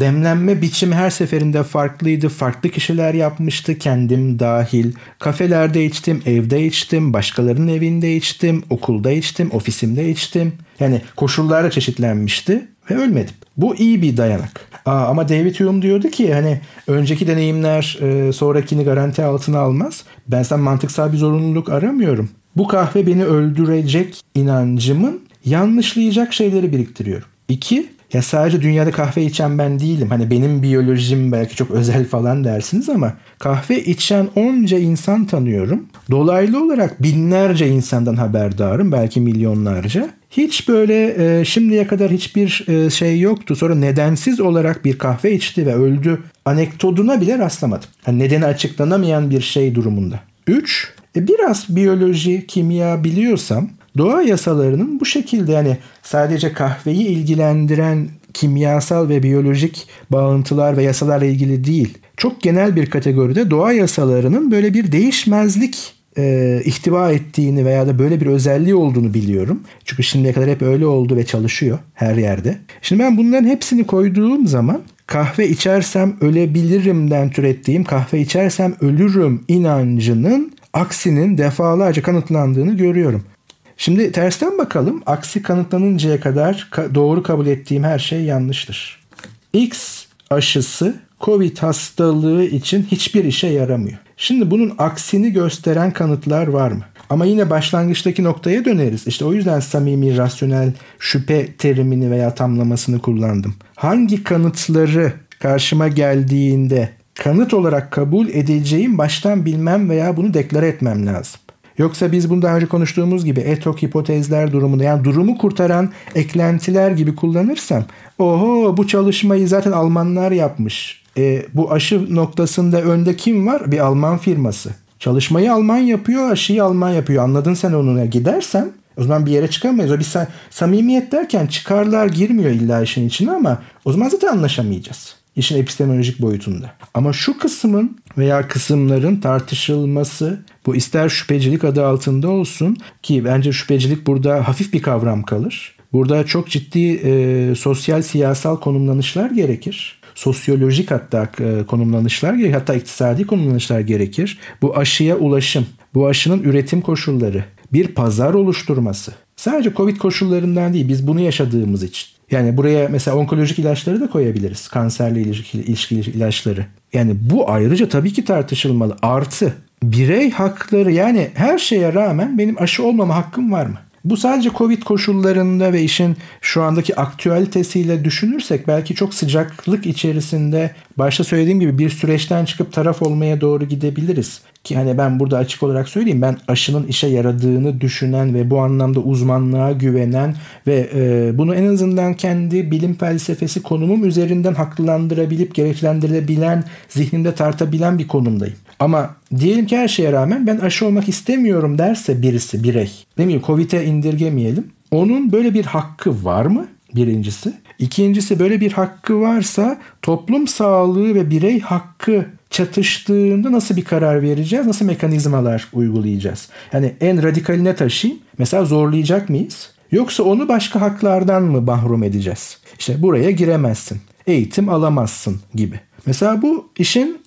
demlenme biçimi her seferinde farklıydı. Farklı kişiler yapmıştı, kendim dahil. Kafelerde içtim, evde içtim, başkalarının evinde içtim, okulda içtim, ofisimde içtim. Yani koşullar çeşitlenmişti ve ölmedim. Bu iyi bir dayanak. Ama David Hume diyordu ki hani önceki deneyimler sonrakini garanti altına almaz. Ben sen mantıksal bir zorunluluk aramıyorum. Bu kahve beni öldürecek inancımın yanlışlayacak şeyleri biriktiriyorum. 2. Ya sadece dünyada kahve içen ben değilim. Hani benim biyolojim belki çok özel falan dersiniz ama kahve içen onca insan tanıyorum. Dolaylı olarak binlerce insandan haberdarım. Belki milyonlarca. Hiç böyle şimdiye kadar hiçbir şey yoktu. Sonra nedensiz olarak bir kahve içti ve öldü anekdotuna bile rastlamadım. Yani nedeni açıklanamayan bir şey durumunda. 3. Biraz biyoloji, kimya biliyorsam doğa yasalarının bu şekilde yani sadece kahveyi ilgilendiren kimyasal ve biyolojik bağıntılar ve yasalarla ilgili değil. Çok genel bir kategoride doğa yasalarının böyle bir değişmezlik ihtiva ettiğini veya da böyle bir özelliği olduğunu biliyorum. Çünkü şimdiye kadar hep öyle oldu ve çalışıyor her yerde. Şimdi ben bunların hepsini koyduğum zaman kahve içersem ölebilirimden türettiğim kahve içersem ölürüm inancının aksinin defalarca kanıtlandığını görüyorum. Şimdi tersten bakalım. Aksi kanıtlanıncaya kadar doğru kabul ettiğim her şey yanlıştır. X aşısı COVID hastalığı için hiçbir işe yaramıyor. Şimdi bunun aksini gösteren kanıtlar var mı? Ama yine başlangıçtaki noktaya döneriz. İşte o yüzden samimi, rasyonel şüphe terimini veya tamlamasını kullandım. Hangi kanıtları karşıma geldiğinde kanıt olarak kabul edeceğim baştan bilmem veya bunu deklare etmem lazım. Yoksa biz bunu daha önce konuştuğumuz gibi etok hipotezler durumunda yani durumu kurtaran eklentiler gibi kullanırsam oho bu çalışmayı zaten Almanlar yapmış. Bu aşı noktasında önde kim var? Bir Alman firması. Çalışmayı Alman yapıyor, aşıyı Alman yapıyor. Anladın sen onunla gidersen o zaman bir yere çıkamayız. O bir samimiyet derken çıkarlar girmiyor illa işin içine ama o zaman zaten anlaşamayacağız. İşin epistemolojik boyutunda. Ama şu kısmın veya kısımların tartışılması bu ister şüphecilik adı altında olsun ki bence şüphecilik burada hafif bir kavram kalır. Burada çok ciddi sosyal siyasal konumlanışlar gerekir. Sosyolojik hatta konumlanışlar gerekir. Hatta iktisadi konumlanışlar gerekir. Bu aşıya ulaşım, bu aşının üretim koşulları, bir pazar oluşturması. Sadece Covid koşullarından değil biz bunu yaşadığımız için. Yani buraya mesela onkolojik ilaçları da koyabiliriz. Kanserle ilişkili ilaçları. Yani bu ayrıca tabii ki tartışılmalı. Artı birey hakları yani her şeye rağmen benim aşı olmama hakkım var mı? Bu sadece Covid koşullarında ve işin şu andaki aktüalitesiyle düşünürsek belki çok sıcaklık içerisinde başta söylediğim gibi bir süreçten çıkıp taraf olmaya doğru gidebiliriz. Ki hani ben burada açık olarak söyleyeyim ben aşının işe yaradığını düşünen ve bu anlamda uzmanlığa güvenen ve bunu en azından kendi bilim felsefesi konumum üzerinden haklandırabilip gereklendirilebilen zihnimde tartabilen bir konumdayım. Ama diyelim ki her şeye rağmen ben aşı olmak istemiyorum derse birisi birey. Demiyorum Covid'e indirgemeyelim. Onun böyle bir hakkı var mı? Birincisi. İkincisi, böyle bir hakkı varsa toplum sağlığı ve birey hakkı çatıştığında nasıl bir karar vereceğiz? Nasıl mekanizmalar uygulayacağız? Yani en radikaline taşıyayım. Mesela zorlayacak mıyız? Yoksa onu başka haklardan mı mahrum edeceğiz? İşte buraya giremezsin, eğitim alamazsın gibi. Mesela bu işin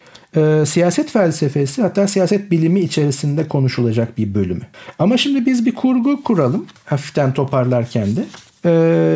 siyaset felsefesi, hatta siyaset bilimi içerisinde konuşulacak bir bölümü. Ama şimdi biz bir kurgu kuralım hafiften toparlarken de.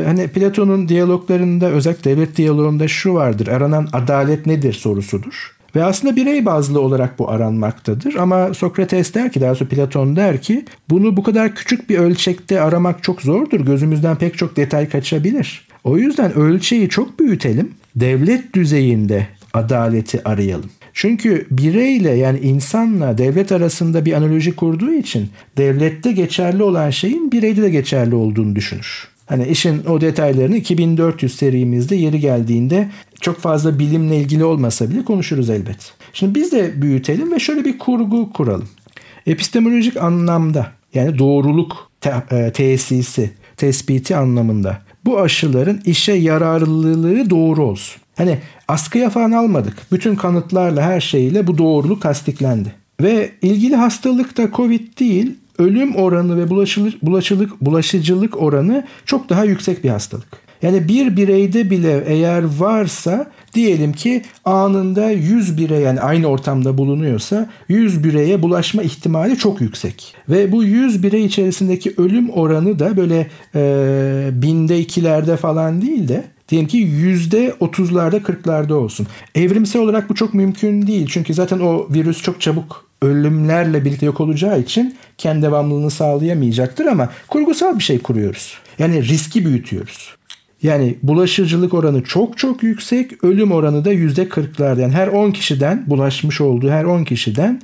Hani Platon'un diyaloglarında, özellikle devlet diyaloğunda şu vardır: aranan adalet nedir sorusudur. Ve aslında birey bazlı olarak bu aranmaktadır. Ama Sokrates der ki, daha sonra Platon der ki, bunu bu kadar küçük bir ölçekte aramak çok zordur. Gözümüzden pek çok detay kaçabilir. O yüzden ölçeği çok büyütelim. Devlet düzeyinde adaleti arayalım. Çünkü bireyle, yani insanla devlet arasında bir analoji kurduğu için devlette geçerli olan şeyin bireyde de geçerli olduğunu düşünür. Hani işin o detaylarını 2400 serimizde yeri geldiğinde çok fazla bilimle ilgili olmasa bile konuşuruz elbet. Şimdi biz de büyütelim ve şöyle bir kurgu kuralım. Epistemolojik anlamda, yani doğruluk tesisi, tespiti anlamında bu aşıların işe yararlılığı doğru olsun. Hani askıya falan almadık. Bütün kanıtlarla, her şeyle bu doğruluk tasdiklendi. Ve ilgili hastalık da COVID değil, ölüm oranı ve bulaşıcılık oranı çok daha yüksek bir hastalık. Yani bir bireyde bile eğer varsa, diyelim ki anında 100 bireye, yani aynı ortamda bulunuyorsa 100 bireye bulaşma ihtimali çok yüksek. Ve bu 100 birey içerisindeki ölüm oranı da böyle binde ikilerde falan değil de diyelim ki %30'larda 40'larda olsun. Evrimsel olarak bu çok mümkün değil. Çünkü zaten o virüs çok çabuk ölümlerle birlikte yok olacağı için kendi devamlılığını sağlayamayacaktır, ama kurgusal bir şey kuruyoruz. Yani riski büyütüyoruz. Yani bulaşıcılık oranı çok çok yüksek, ölüm oranı da %40'larda. Yani her 10 kişiden, bulaşmış olduğu her 10 kişiden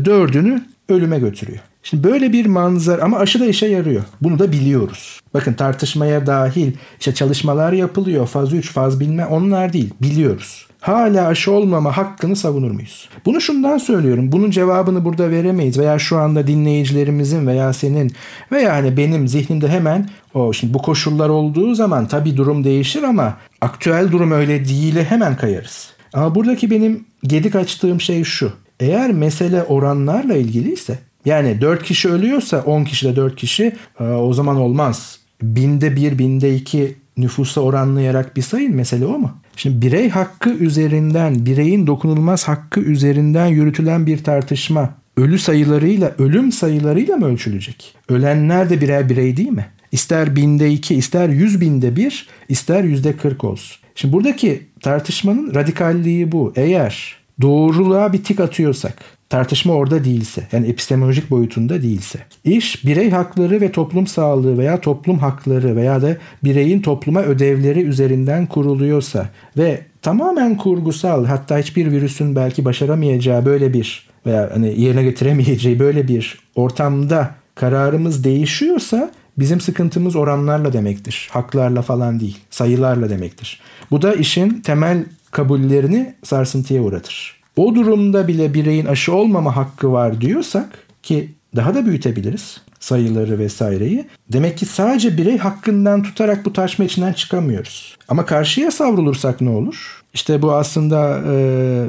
4'ünü ölüme götürüyor. Şimdi böyle bir manzara, ama aşı da işe yarıyor. Bunu da biliyoruz. Bakın, tartışmaya dahil, işte çalışmalar yapılıyor. Faz 3, faz bilme, onlar değil. Biliyoruz. Hala aşı olmama hakkını savunur muyuz? Bunu şundan söylüyorum. Bunun cevabını burada veremeyiz. Veya şu anda dinleyicilerimizin veya senin veya hani benim zihnimde hemen şimdi bu koşullar olduğu zaman tabii durum değişir ama aktüel durum öyle değil'e hemen kayarız. Ama buradaki benim gedik açtığım şey şu: eğer mesele oranlarla ilgiliyse, yani 4 kişi ölüyorsa 10 kişide 4 kişi, o zaman olmaz. Binde 1, binde 2 nüfusa oranlayarak bir sayın, mesele o mu? Şimdi birey hakkı üzerinden, bireyin dokunulmaz hakkı üzerinden yürütülen bir tartışma ölü sayılarıyla, ölüm sayılarıyla mı ölçülecek? Ölenler de birer birey değil mi? İster binde 2, ister 100 binde 1, ister %40 olsun. Şimdi buradaki tartışmanın radikalliği bu. Eğer doğruluğa bir tik atıyorsak, tartışma orada değilse, yani epistemolojik boyutunda değilse, iş birey hakları ve toplum sağlığı veya toplum hakları veya da bireyin topluma ödevleri üzerinden kuruluyorsa ve tamamen kurgusal, hatta hiçbir virüsün belki başaramayacağı böyle bir veya hani yerine getiremeyeceği böyle bir ortamda kararımız değişiyorsa, bizim sıkıntımız oranlarla demektir. Haklarla falan değil, sayılarla demektir. Bu da işin temel kabullerini sarsıntıya uğratır. O durumda bile bireyin aşı olmama hakkı var diyorsak, ki daha da büyütebiliriz sayıları vesaireyi, demek ki sadece birey hakkından tutarak bu tartışma içinden çıkamıyoruz. Ama karşıya savrulursak ne olur? İşte bu aslında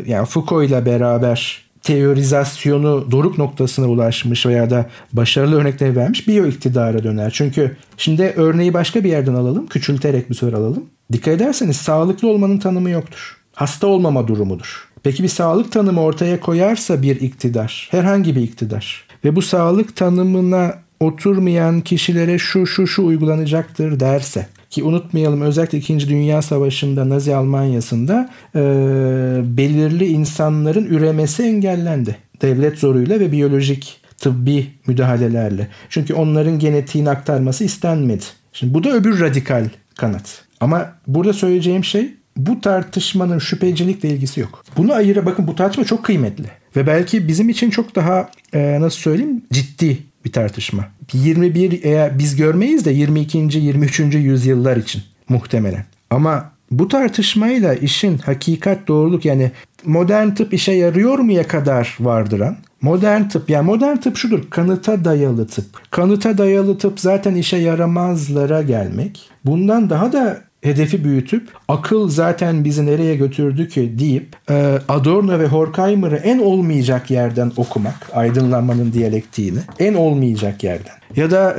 yani Foucault ile beraber teorizasyonu doruk noktasına ulaşmış veya da başarılı örnekleri vermiş biyoiktidara döner. Çünkü şimdi örneği başka bir yerden alalım, küçülterek bir soru alalım. Dikkat ederseniz sağlıklı olmanın tanımı yoktur. Hasta olmama durumudur. Peki bir sağlık tanımı ortaya koyarsa bir iktidar, herhangi bir iktidar ve bu sağlık tanımına oturmayan kişilere şu uygulanacaktır derse, ki unutmayalım özellikle 2. Dünya Savaşı'nda Nazi Almanya'sında belirli insanların üremesi engellendi. Devlet zoruyla ve biyolojik tıbbi müdahalelerle. Çünkü onların genetiğini aktarması istenmedi. Şimdi bu da öbür radikal kanat. Ama burada söyleyeceğim şey, bu tartışmanın şüphecilikle ilgisi yok. Bunu ayıra, bakın bu tartışma çok kıymetli. Ve belki bizim için çok daha nasıl söyleyeyim, ciddi bir tartışma. 21, eğer biz görmeyiz de 22. 23. yüzyıllar için muhtemelen. Ama bu tartışmayla işin hakikat, doğruluk, yani modern tıp işe yarıyor muya kadar vardıran, modern tıp, yani modern tıp şudur: kanıta dayalı tıp. Kanıta dayalı tıp zaten işe yaramazlara gelmek. Bundan daha da hedefi büyütüp akıl zaten bizi nereye götürdü ki deyip Adorno ve Horkheimer'ı en olmayacak yerden okumak, aydınlanmanın diyalektiğini en olmayacak yerden, ya da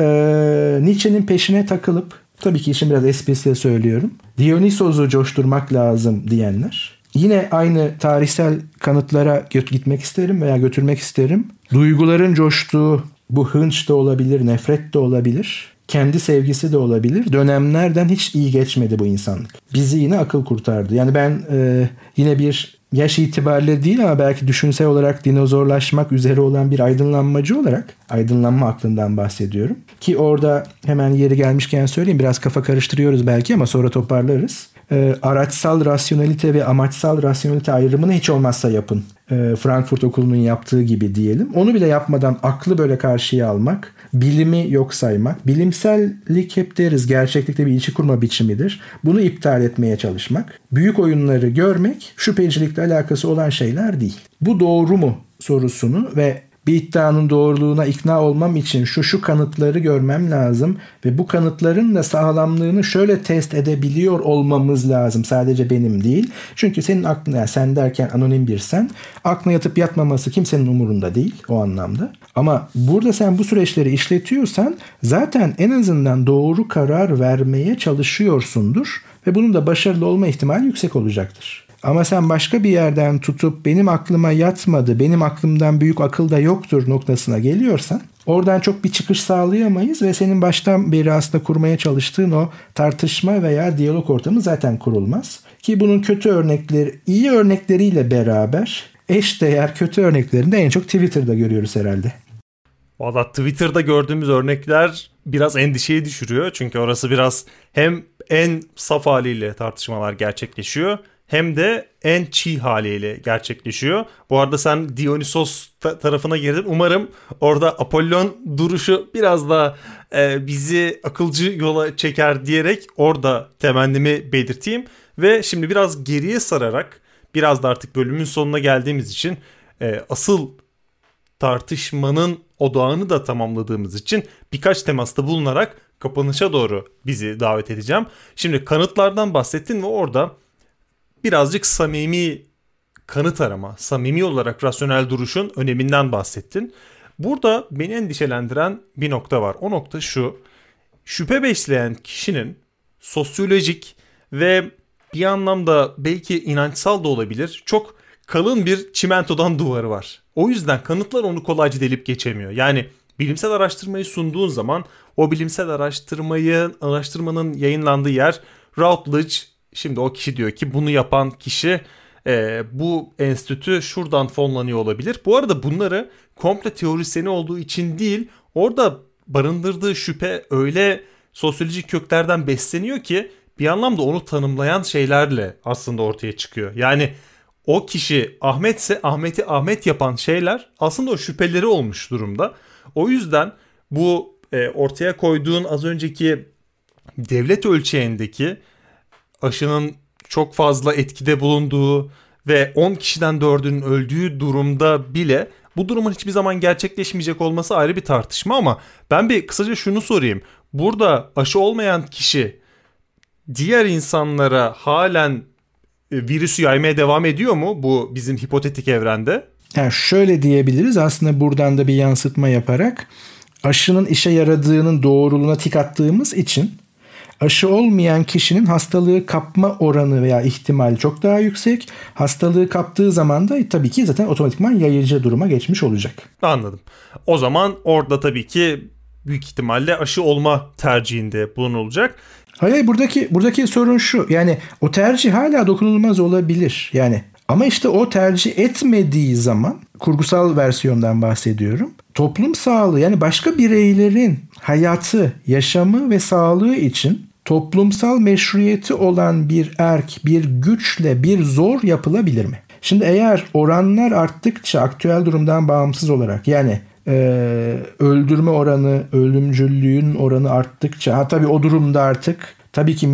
Nietzsche'nin peşine takılıp, tabii ki işin biraz esprisiyle söylüyorum, Dionysos'u coşturmak lazım diyenler, yine aynı tarihsel kanıtlara gitmek isterim veya götürmek isterim. Duyguların coştuğu, bu hınç da olabilir, nefret de olabilir, kendi sevgisi de olabilir. Dönemlerden hiç iyi geçmedi bu insanlık. Bizi yine akıl kurtardı. Yani ben yine bir yaş itibariyle değil ama belki düşünsel olarak dinozorlaşmak üzere olan bir aydınlanmacı olarak aydınlanma aklından bahsediyorum. Ki orada hemen yeri gelmişken söyleyeyim, biraz kafa karıştırıyoruz belki ama sonra toparlarız. Araçsal rasyonelite ve amaçsal rasyonelite ayrımını hiç olmazsa yapın. Frankfurt Okulu'nun yaptığı gibi diyelim. Onu bile yapmadan aklı böyle karşıya almak, bilimi yok saymak, bilimsellik hep deriz, gerçeklikte bir ilişki kurma biçimidir. Bunu iptal etmeye çalışmak, büyük oyunları görmek şüphecilikle alakası olan şeyler değil. Bu doğru mu sorusunu ve bir iddianın doğruluğuna ikna olmam için şu kanıtları görmem lazım ve bu kanıtların da sağlamlığını şöyle test edebiliyor olmamız lazım. Sadece benim değil. Çünkü senin aklına, yani sen derken anonim bir sen, aklına yatıp yatmaması kimsenin umurunda değil o anlamda. Ama burada sen bu süreçleri işletiyorsan zaten en azından doğru karar vermeye çalışıyorsundur ve bunun da başarılı olma ihtimali yüksek olacaktır. Ama sen başka bir yerden tutup benim aklıma yatmadı, benim aklımdan büyük akıl da yoktur noktasına geliyorsan oradan çok bir çıkış sağlayamayız ve senin baştan beri aslında kurmaya çalıştığın o tartışma veya diyalog ortamı zaten kurulmaz. Ki bunun kötü örnekleri, iyi örnekleriyle beraber eşdeğer kötü örneklerini de en çok Twitter'da görüyoruz herhalde. Valla Twitter'da gördüğümüz örnekler biraz endişeye düşürüyor. Çünkü orası biraz hem en saf haliyle tartışmalar gerçekleşiyor, hem de en çiğ haliyle gerçekleşiyor. Bu arada sen Dionysos tarafına girdin. Umarım orada Apollon duruşu biraz daha bizi akılcı yola çeker diyerek orada temennimi belirteyim. Ve şimdi biraz geriye sararak, biraz da artık bölümün sonuna geldiğimiz için asıl tartışmanın odağını da tamamladığımız için birkaç temasta bulunarak kapanışa doğru bizi davet edeceğim. Şimdi kanıtlardan bahsettin ve orada birazcık samimi kanıt arama, samimi olarak rasyonel duruşun öneminden bahsettin. Burada beni endişelendiren bir nokta var. O nokta şu: şüphe besleyen kişinin sosyolojik ve bir anlamda belki inançsal da olabilir, çok kalın bir çimentodan duvarı var. O yüzden kanıtlar onu kolayca delip geçemiyor. Yani bilimsel araştırmayı sunduğun zaman o bilimsel araştırmanın yayınlandığı yer Routledge. Şimdi o kişi diyor ki bunu yapan kişi bu enstitü şuradan fonlanıyor olabilir. Bu arada bunları komple teorisyeni olduğu için değil, orada barındırdığı şüphe öyle sosyolojik köklerden besleniyor ki bir anlamda onu tanımlayan şeylerle aslında ortaya çıkıyor. Yani o kişi Ahmetse Ahmet'i Ahmet yapan şeyler aslında o şüpheleri olmuş durumda. O yüzden bu ortaya koyduğun az önceki devlet ölçeğindeki aşının çok fazla etkide bulunduğu ve 10 kişiden 4'ünün öldüğü durumda bile bu durumun hiçbir zaman gerçekleşmeyecek olması ayrı bir tartışma. Ama ben bir kısaca şunu sorayım. Burada aşı olmayan kişi diğer insanlara halen virüsü yaymaya devam ediyor mu bu bizim hipotetik evrende? Yani şöyle diyebiliriz aslında, buradan da bir yansıtma yaparak aşının işe yaradığının doğruluğuna tik attığımız için aşı olmayan kişinin hastalığı kapma oranı veya ihtimali çok daha yüksek. Hastalığı kaptığı zaman da tabii ki zaten otomatikman yayıcı duruma geçmiş olacak. Anladım. O zaman orada tabii ki büyük ihtimalle aşı olma tercihinde bulunulacak. Hayır, buradaki sorun şu. Yani o tercih hala dokunulmaz olabilir. Yani ama işte o tercih etmediği zaman, kurgusal versiyondan bahsediyorum, toplum sağlığı, yani başka bireylerin hayatı, yaşamı ve sağlığı için toplumsal meşruiyeti olan bir erk, bir güçle bir zor yapılabilir mi? Şimdi eğer oranlar arttıkça aktüel durumdan bağımsız olarak, yani öldürme oranı, ölümcüllüğün oranı arttıkça, ha tabii o durumda artık tabii ki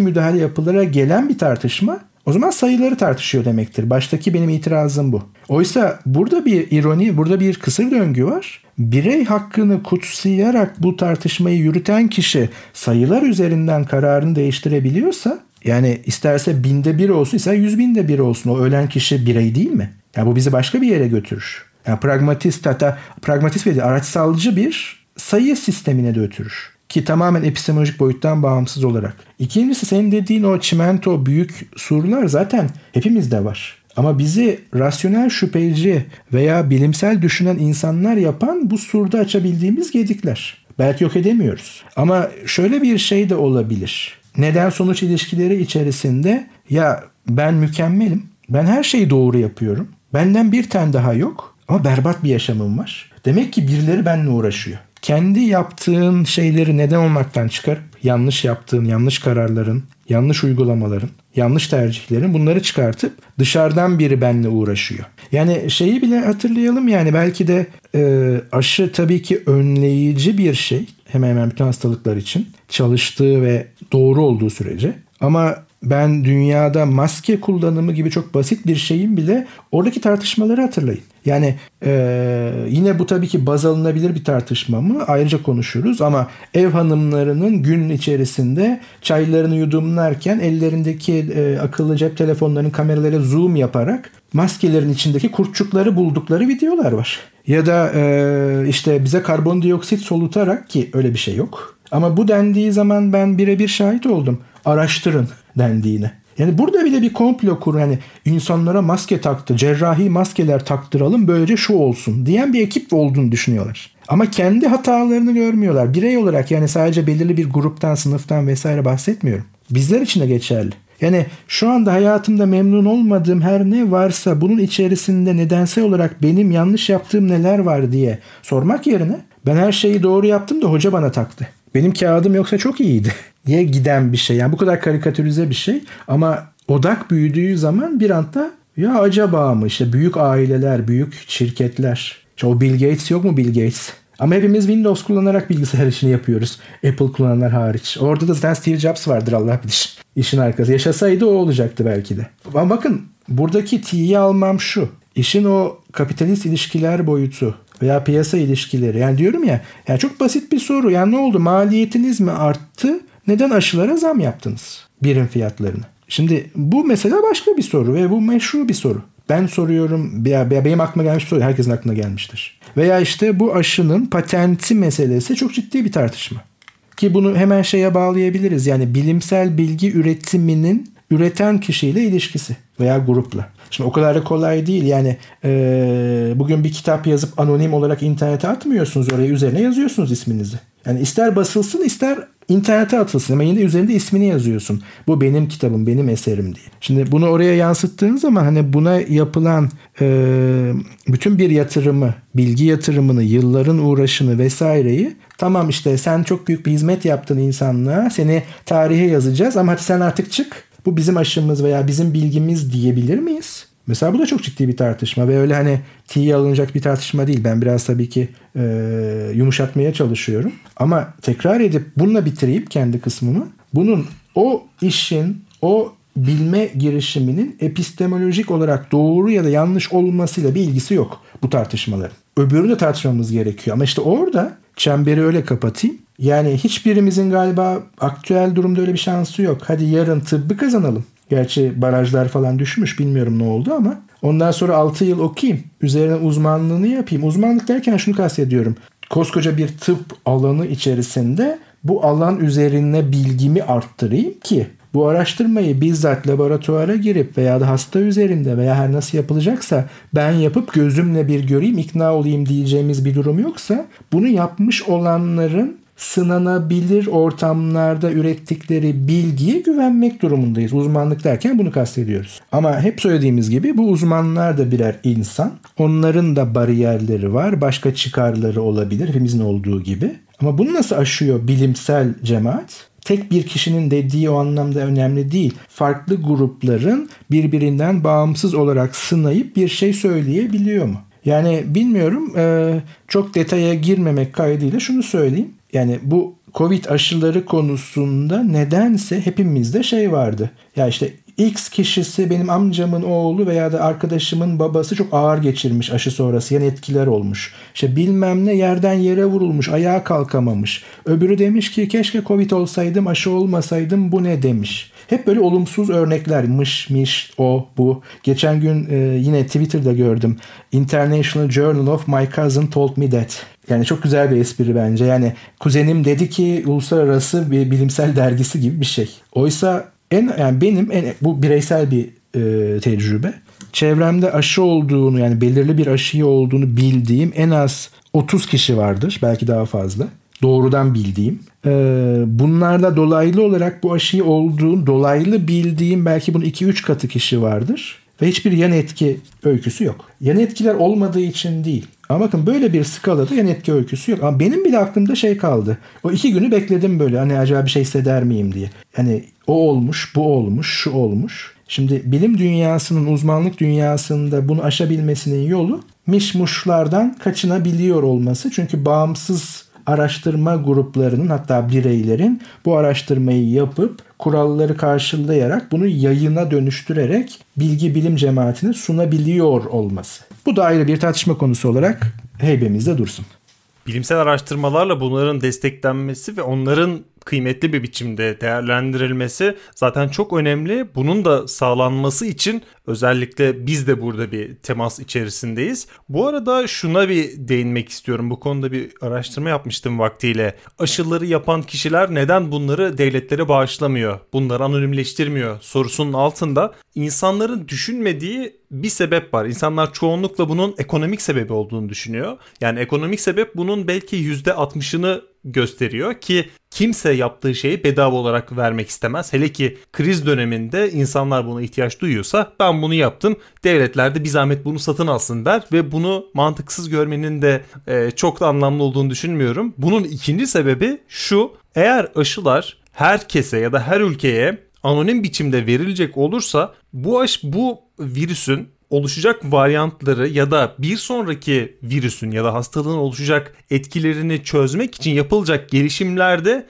müdahale yapılara gelen bir tartışma O zaman sayıları tartışıyor demektir. Baştaki benim itirazım bu. Oysa burada bir ironi, burada bir kısır döngü var. Birey hakkını kutsayarak bu tartışmayı yürüten kişi sayılar üzerinden kararını değiştirebiliyorsa, yani isterse 1/1000 olsun, isterse 100.000 olsun, o ölen kişi birey değil mi? Yani bu bizi başka bir yere götürür. Yani pragmatist, hatta pragmatist ve araçsalcı bir sayı sistemine de götürür. Ki tamamen epistemolojik boyuttan bağımsız olarak. İkincisi, senin dediğin o çimento büyük surlar zaten hepimizde var. Ama bizi rasyonel şüpheci veya bilimsel düşünen insanlar yapan bu surda açabildiğimiz gedikler. Belki yok edemiyoruz. Ama şöyle bir şey de olabilir. Neden sonuç ilişkileri içerisinde ya ben mükemmelim, ben her şeyi doğru yapıyorum, benden bir tane daha yok ama berbat bir yaşamım var. Demek ki birileri benimle uğraşıyor. Kendi yaptığın şeyleri neden olmaktan çıkarıp yanlış yaptığın, yanlış kararların, yanlış uygulamaların, yanlış tercihlerin, bunları çıkartıp dışarıdan biri benimle uğraşıyor. Yani şeyi bile hatırlayalım, yani belki de aşı tabii ki önleyici bir şey. Hemen hemen bütün hastalıklar için çalıştığı ve doğru olduğu sürece. Ama ben dünyada maske kullanımı gibi çok basit bir şeyin bile oradaki tartışmaları hatırlayın. Yani yine bu tabii ki baz alınabilir bir tartışma mı? Ayrıca konuşuruz ama ev hanımlarının gün içerisinde çaylarını yudumlarken ellerindeki akıllı cep telefonlarının kameralarıyla zoom yaparak maskelerin içindeki kurtçukları buldukları videolar var. Ya da işte bize karbondioksit solutarak, ki öyle bir şey yok. Ama bu dendiği zaman ben birebir şahit oldum. Araştırın dendiğine. Yani burada bile bir komplo kurun. Hani insanlara maske taktı, cerrahi maskeler taktıralım böylece şu olsun diyen bir ekip olduğunu düşünüyorlar. Ama kendi hatalarını görmüyorlar. Birey olarak, yani sadece belirli bir gruptan, sınıftan vesaire bahsetmiyorum. Bizler için de geçerli. Yani şu anda hayatımda memnun olmadığım her ne varsa bunun içerisinde nedensel olarak benim yanlış yaptığım neler var diye sormak yerine ben her şeyi doğru yaptım da hoca bana taktı, benim kağıdım yoksa çok iyiydi diye giden bir şey. Yani bu kadar karikatürize bir şey ama odak büyüdüğü zaman bir anda ya acaba mı, işte büyük aileler, büyük şirketler. İşte o Bill Gates yok mu, Bill Gates? Ama hepimiz Windows kullanarak bilgisayar işini yapıyoruz. Apple kullananlar hariç. Orada da zaten Steve Jobs vardır, Allah bilir. İşin arkası. Yaşasaydı o olacaktı belki de. Ama bakın buradaki tiye almam şu. İşin o kapitalist ilişkiler boyutu veya piyasa ilişkileri. Yani diyorum ya, yani çok basit bir soru. Yani ne oldu? Maliyetiniz mi arttı? Neden aşılara zam yaptınız? Birim fiyatlarını. Şimdi bu mesela başka bir soru ve bu meşru bir soru. Ben soruyorum ya, benim aklıma gelmiş bir soru. Herkesin aklına gelmiştir. Veya işte bu aşının patenti meselesi çok ciddi bir tartışma. Ki bunu hemen şeye bağlayabiliriz. Yani bilimsel bilgi üretiminin üreten kişiyle ilişkisi veya grupla. Şimdi o kadar da kolay değil. Yani bugün bir kitap yazıp anonim olarak internete atmıyorsunuz. Oraya üzerine yazıyorsunuz isminizi. Yani ister basılsın ister internete atılsın ama yine üzerinde ismini yazıyorsun. Bu benim kitabım, benim eserim diye. Şimdi bunu oraya yansıttığın zaman hani buna yapılan bütün bir yatırımı, bilgi yatırımını, yılların uğraşını vesaireyi, tamam işte sen çok büyük bir hizmet yaptın insanlığa, seni tarihe yazacağız ama hadi sen artık çık. Bu bizim aşımız veya bizim bilgimiz diyebilir miyiz? Mesela bu da çok ciddi bir tartışma ve öyle hani tiye alınacak bir tartışma değil. Ben biraz tabii ki yumuşatmaya çalışıyorum. Ama tekrar edip bununla bitireyim kendi kısmımı. Bunun, o işin, o bilme girişiminin epistemolojik olarak doğru ya da yanlış olmasıyla bir ilgisi yok bu tartışmaların. Öbürünü de tartışmamız gerekiyor. Ama işte orada çemberi öyle kapatayım. Yani hiçbirimizin galiba aktüel durumda öyle bir şansı yok. Hadi yarın tıbbı kazanalım. Gerçi barajlar falan düşmüş, bilmiyorum ne oldu ama ondan sonra 6 yıl okuyayım, üzerine uzmanlığını yapayım. Uzmanlık derken şunu kastediyorum. Koskoca bir tıp alanı içerisinde bu alan üzerine bilgimi arttırayım ki bu araştırmayı bizzat laboratuvara girip veya da hasta üzerinde veya her nasıl yapılacaksa ben yapıp gözümle bir göreyim, ikna olayım diyeceğimiz bir durum yoksa, bunu yapmış olanların sınanabilir ortamlarda ürettikleri bilgiye güvenmek durumundayız. Uzmanlık derken bunu kastediyoruz. Ama hep söylediğimiz gibi bu uzmanlar da birer insan. Onların da bariyerleri var. Başka çıkarları olabilir, hepimizin olduğu gibi. Ama bunu nasıl aşıyor bilimsel cemaat? Tek bir kişinin dediği o anlamda önemli değil. Farklı grupların birbirinden bağımsız olarak sınayıp bir şey söyleyebiliyor mu? Yani bilmiyorum. Çok detaya girmemek kaydıyla şunu söyleyeyim. Yani bu Covid aşıları konusunda nedense hepimizde şey vardı. Ya işte X kişisi benim amcamın oğlu veya da arkadaşımın babası çok ağır geçirmiş aşı sonrası, yan etkiler olmuş. İşte bilmem ne yerden yere vurulmuş, ayağa kalkamamış. Öbürü demiş ki keşke Covid olsaydım, aşı olmasaydım, bu ne demiş. Hep böyle olumsuz örnekler, mış, o, bu. Geçen gün yine Twitter'da gördüm. International Journal of My Cousin Told Me That. Yani çok güzel bir espri bence. Yani kuzenim dedi ki, uluslararası bir bilimsel dergisi gibi bir şey. Oysa bu bireysel bir tecrübe. Çevremde aşı olduğunu, yani belirli bir aşıyı olduğunu bildiğim en az 30 kişi vardır. Belki daha fazla. Doğrudan bildiğim. Bunlarda dolaylı olarak bu aşıyı olduğunu dolaylı bildiğim belki bunun 2-3 katı kişi vardır. Ve hiçbir yan etki öyküsü yok. Yan etkiler olmadığı için değil. Ama bakın böyle bir skalada yan etki öyküsü yok. Ama benim bile aklımda şey kaldı. O 2 günü bekledim böyle. Hani acaba bir şey hisseder miyim diye. Hani o olmuş, bu olmuş, şu olmuş. Şimdi bilim dünyasının, uzmanlık dünyasında bunu aşabilmesinin yolu mişmuşlardan kaçınabiliyor olması. Çünkü bağımsız araştırma gruplarının, hatta bireylerin bu araştırmayı yapıp kuralları karşılayarak bunu yayına dönüştürerek bilgi bilim cemaatine sunabiliyor olması. Bu da ayrı bir tartışma konusu olarak heybemizde dursun. Bilimsel araştırmalarla bunların desteklenmesi ve onların kıymetli bir biçimde değerlendirilmesi zaten çok önemli. Bunun da sağlanması için özellikle biz de burada bir temas içerisindeyiz. Bu arada şuna bir değinmek istiyorum. Bu konuda bir araştırma yapmıştım vaktiyle. Aşıları yapan kişiler neden bunları devletlere bağışlamıyor? Bunları anonimleştirmiyor sorusunun altında insanların düşünmediği bir sebep var. İnsanlar çoğunlukla bunun ekonomik sebebi olduğunu düşünüyor. Yani ekonomik sebep bunun belki %60'ını gösteriyor ki kimse yaptığı şeyi bedava olarak vermek istemez. Hele ki kriz döneminde insanlar buna ihtiyaç duyuyorsa ben bunu yaptım, devletler de bir zahmet bunu satın alsın der ve bunu mantıksız görmenin de çok da anlamlı olduğunu düşünmüyorum. Bunun ikinci sebebi şu: eğer aşılar herkese ya da her ülkeye anonim biçimde verilecek olursa bu virüsün oluşacak varyantları ya da bir sonraki virüsün ya da hastalığın oluşacak etkilerini çözmek için yapılacak gelişimlerde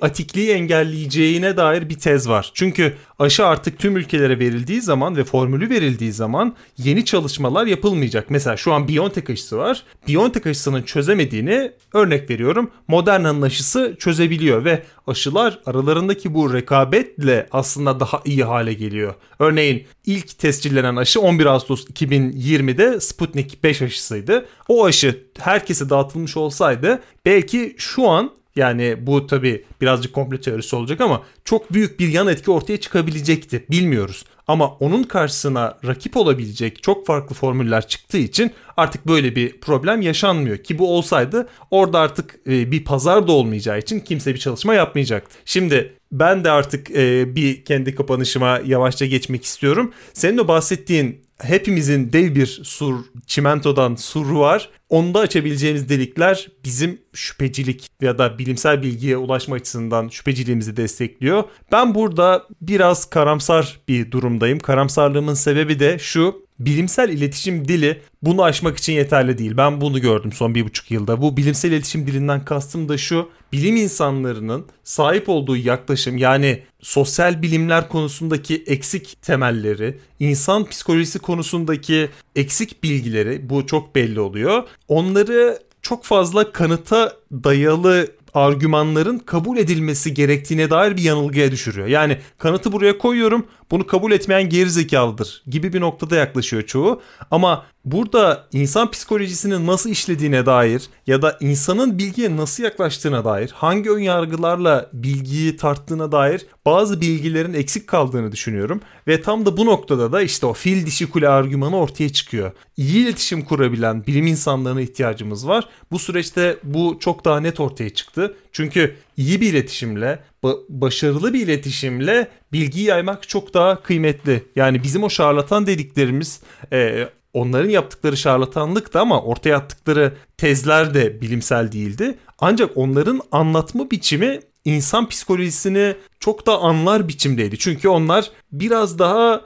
atikliği engelleyeceğine dair bir tez var. Çünkü aşı artık tüm ülkelere verildiği zaman ve formülü verildiği zaman yeni çalışmalar yapılmayacak. Mesela şu an BioNTech aşısı var. BioNTech aşısının çözemediğini, örnek veriyorum, Moderna'nın aşısı çözebiliyor ve aşılar aralarındaki bu rekabetle aslında daha iyi hale geliyor. Örneğin ilk tescillenen aşı 11 Ağustos 2020'de Sputnik 5 aşısıydı. O aşı herkese dağıtılmış olsaydı belki şu an, yani bu tabii birazcık komplo teorisi olacak ama çok büyük bir yan etki ortaya çıkabilecekti. Bilmiyoruz. Ama onun karşısına rakip olabilecek çok farklı formüller çıktığı için artık böyle bir problem yaşanmıyor. Ki bu olsaydı orada artık bir pazar da olmayacağı için kimse bir çalışma yapmayacaktı. Şimdi ben de artık bir kendi kapanışıma yavaşça geçmek istiyorum. Senin o bahsettiğin hepimizin dev bir çimentodan suru var. Onda açabileceğimiz delikler bizim şüphecilik ya da bilimsel bilgiye ulaşma açısından şüpheciliğimizi destekliyor. Ben burada biraz karamsar bir durumdayım. Karamsarlığımın sebebi de şu: bilimsel iletişim dili bunu aşmak için yeterli değil. Ben bunu gördüm son 1,5 yılda. Bu bilimsel iletişim dilinden kastım da şu: bilim insanlarının sahip olduğu yaklaşım, yani sosyal bilimler konusundaki eksik temelleri, insan psikolojisi konusundaki eksik bilgileri, bu çok belli oluyor. Onları çok fazla kanıta dayalı argümanların kabul edilmesi gerektiğine dair bir yanılgıya düşürüyor. Yani kanıtı buraya koyuyorum, bunu kabul etmeyen gerizekalıdır gibi bir noktada yaklaşıyor çoğu. Ama burada insan psikolojisinin nasıl işlediğine dair ya da insanın bilgiye nasıl yaklaştığına dair, hangi önyargılarla bilgiyi tarttığına dair bazı bilgilerin eksik kaldığını düşünüyorum. Ve tam da bu noktada da işte o fil dişi kule argümanı ortaya çıkıyor. İyi iletişim kurabilen bilim insanlarına ihtiyacımız var. Bu süreçte bu çok daha net ortaya çıktı. Çünkü iyi bir iletişimle, başarılı bir iletişimle bilgiyi yaymak çok daha kıymetli. Yani bizim o şarlatan dediklerimiz, onların yaptıkları şarlatanlıktı ama ortaya attıkları tezler de bilimsel değildi. Ancak onların anlatma biçimi insan psikolojisini çok da anlar biçimdeydi. Çünkü onlar biraz daha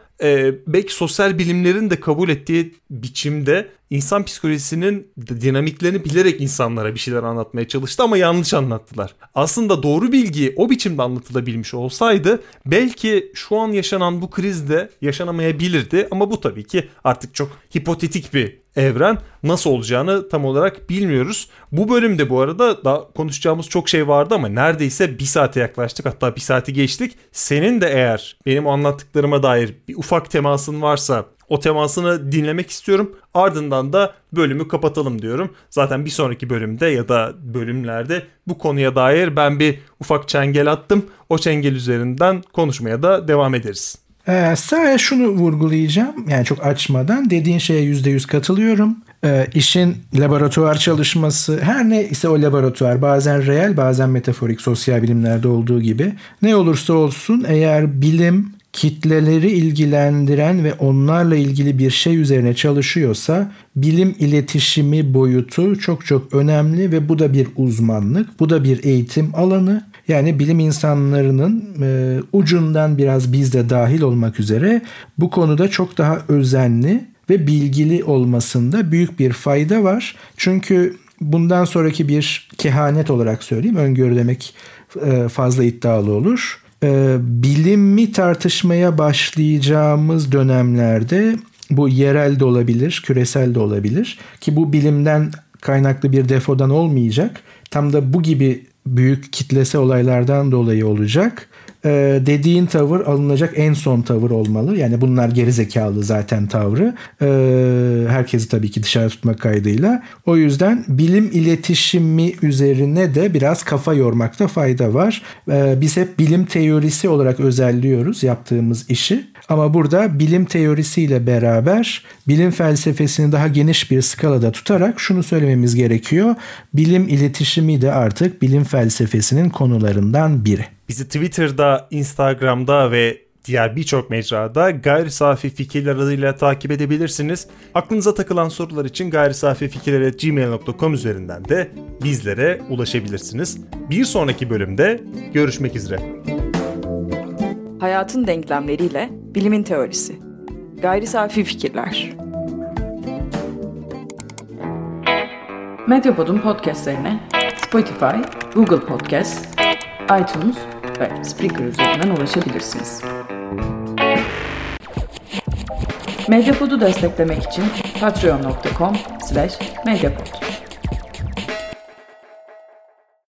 belki sosyal bilimlerin de kabul ettiği biçimde insan psikolojisinin dinamiklerini bilerek insanlara bir şeyler anlatmaya çalıştı ama yanlış anlattılar. Aslında doğru bilgi o biçimde anlatılabilmiş olsaydı belki şu an yaşanan bu kriz de yaşanamayabilirdi ama bu tabii ki artık çok hipotetik bir evren, nasıl olacağını tam olarak bilmiyoruz. Bu bölümde bu arada daha konuşacağımız çok şey vardı ama neredeyse bir saate yaklaştık, hatta bir saati geçtik. Senin de eğer benim anlattıklarıma dair bir ufak temasın varsa o temasını dinlemek istiyorum. Ardından da bölümü kapatalım diyorum. Zaten bir sonraki bölümde ya da bölümlerde bu konuya dair ben bir ufak çengel attım. O çengel üzerinden konuşmaya da devam ederiz. Sadece şunu vurgulayacağım, yani çok açmadan, dediğin şeye %100 katılıyorum. İşin laboratuvar çalışması, her ne ise o laboratuvar, bazen reel bazen metaforik, sosyal bilimlerde olduğu gibi, ne olursa olsun eğer bilim kitleleri ilgilendiren ve onlarla ilgili bir şey üzerine çalışıyorsa bilim iletişimi boyutu çok çok önemli ve bu da bir uzmanlık, bu da bir eğitim alanı. Yani bilim insanlarının ucundan biraz biz de dahil olmak üzere bu konuda çok daha özenli ve bilgili olmasında büyük bir fayda var. Çünkü bundan sonraki bir kehanet olarak söyleyeyim, öngörü demek fazla iddialı olur. Bilimi tartışmaya başlayacağımız dönemlerde, bu yerel de olabilir, küresel de olabilir ki bu bilimden kaynaklı bir defodan olmayacak. Tam da bu gibi büyük kitlesel olaylardan dolayı olacak. Dediğin tavır alınacak en son tavır olmalı. Yani bunlar gerizekalı zaten tavrı. Herkesi tabii ki dışarı tutmak kaydıyla. O yüzden bilim iletişimi üzerine de biraz kafa yormakta fayda var. Biz hep bilim teorisi olarak özelliyoruz yaptığımız işi. Ama burada bilim teorisiyle beraber bilim felsefesini daha geniş bir skalada tutarak şunu söylememiz gerekiyor. Bilim iletişimi de artık bilim felsefesinin konularından biri. Bizi Twitter'da, Instagram'da ve diğer birçok mecrada Gayri Safi Fikirler adıyla takip edebilirsiniz. Aklınıza takılan sorular için gayrisafifikirleri@gmail.com üzerinden de bizlere ulaşabilirsiniz. Bir sonraki bölümde görüşmek üzere. Hayatın denklemleriyle bilimin teorisi. Gayri Safi Fikirler. Mediapod'un podcastlerine Spotify, Google Podcast, iTunes ve Spreaker üzerinden ulaşabilirsiniz. Mediapod'u desteklemek için patreon.com/mediapod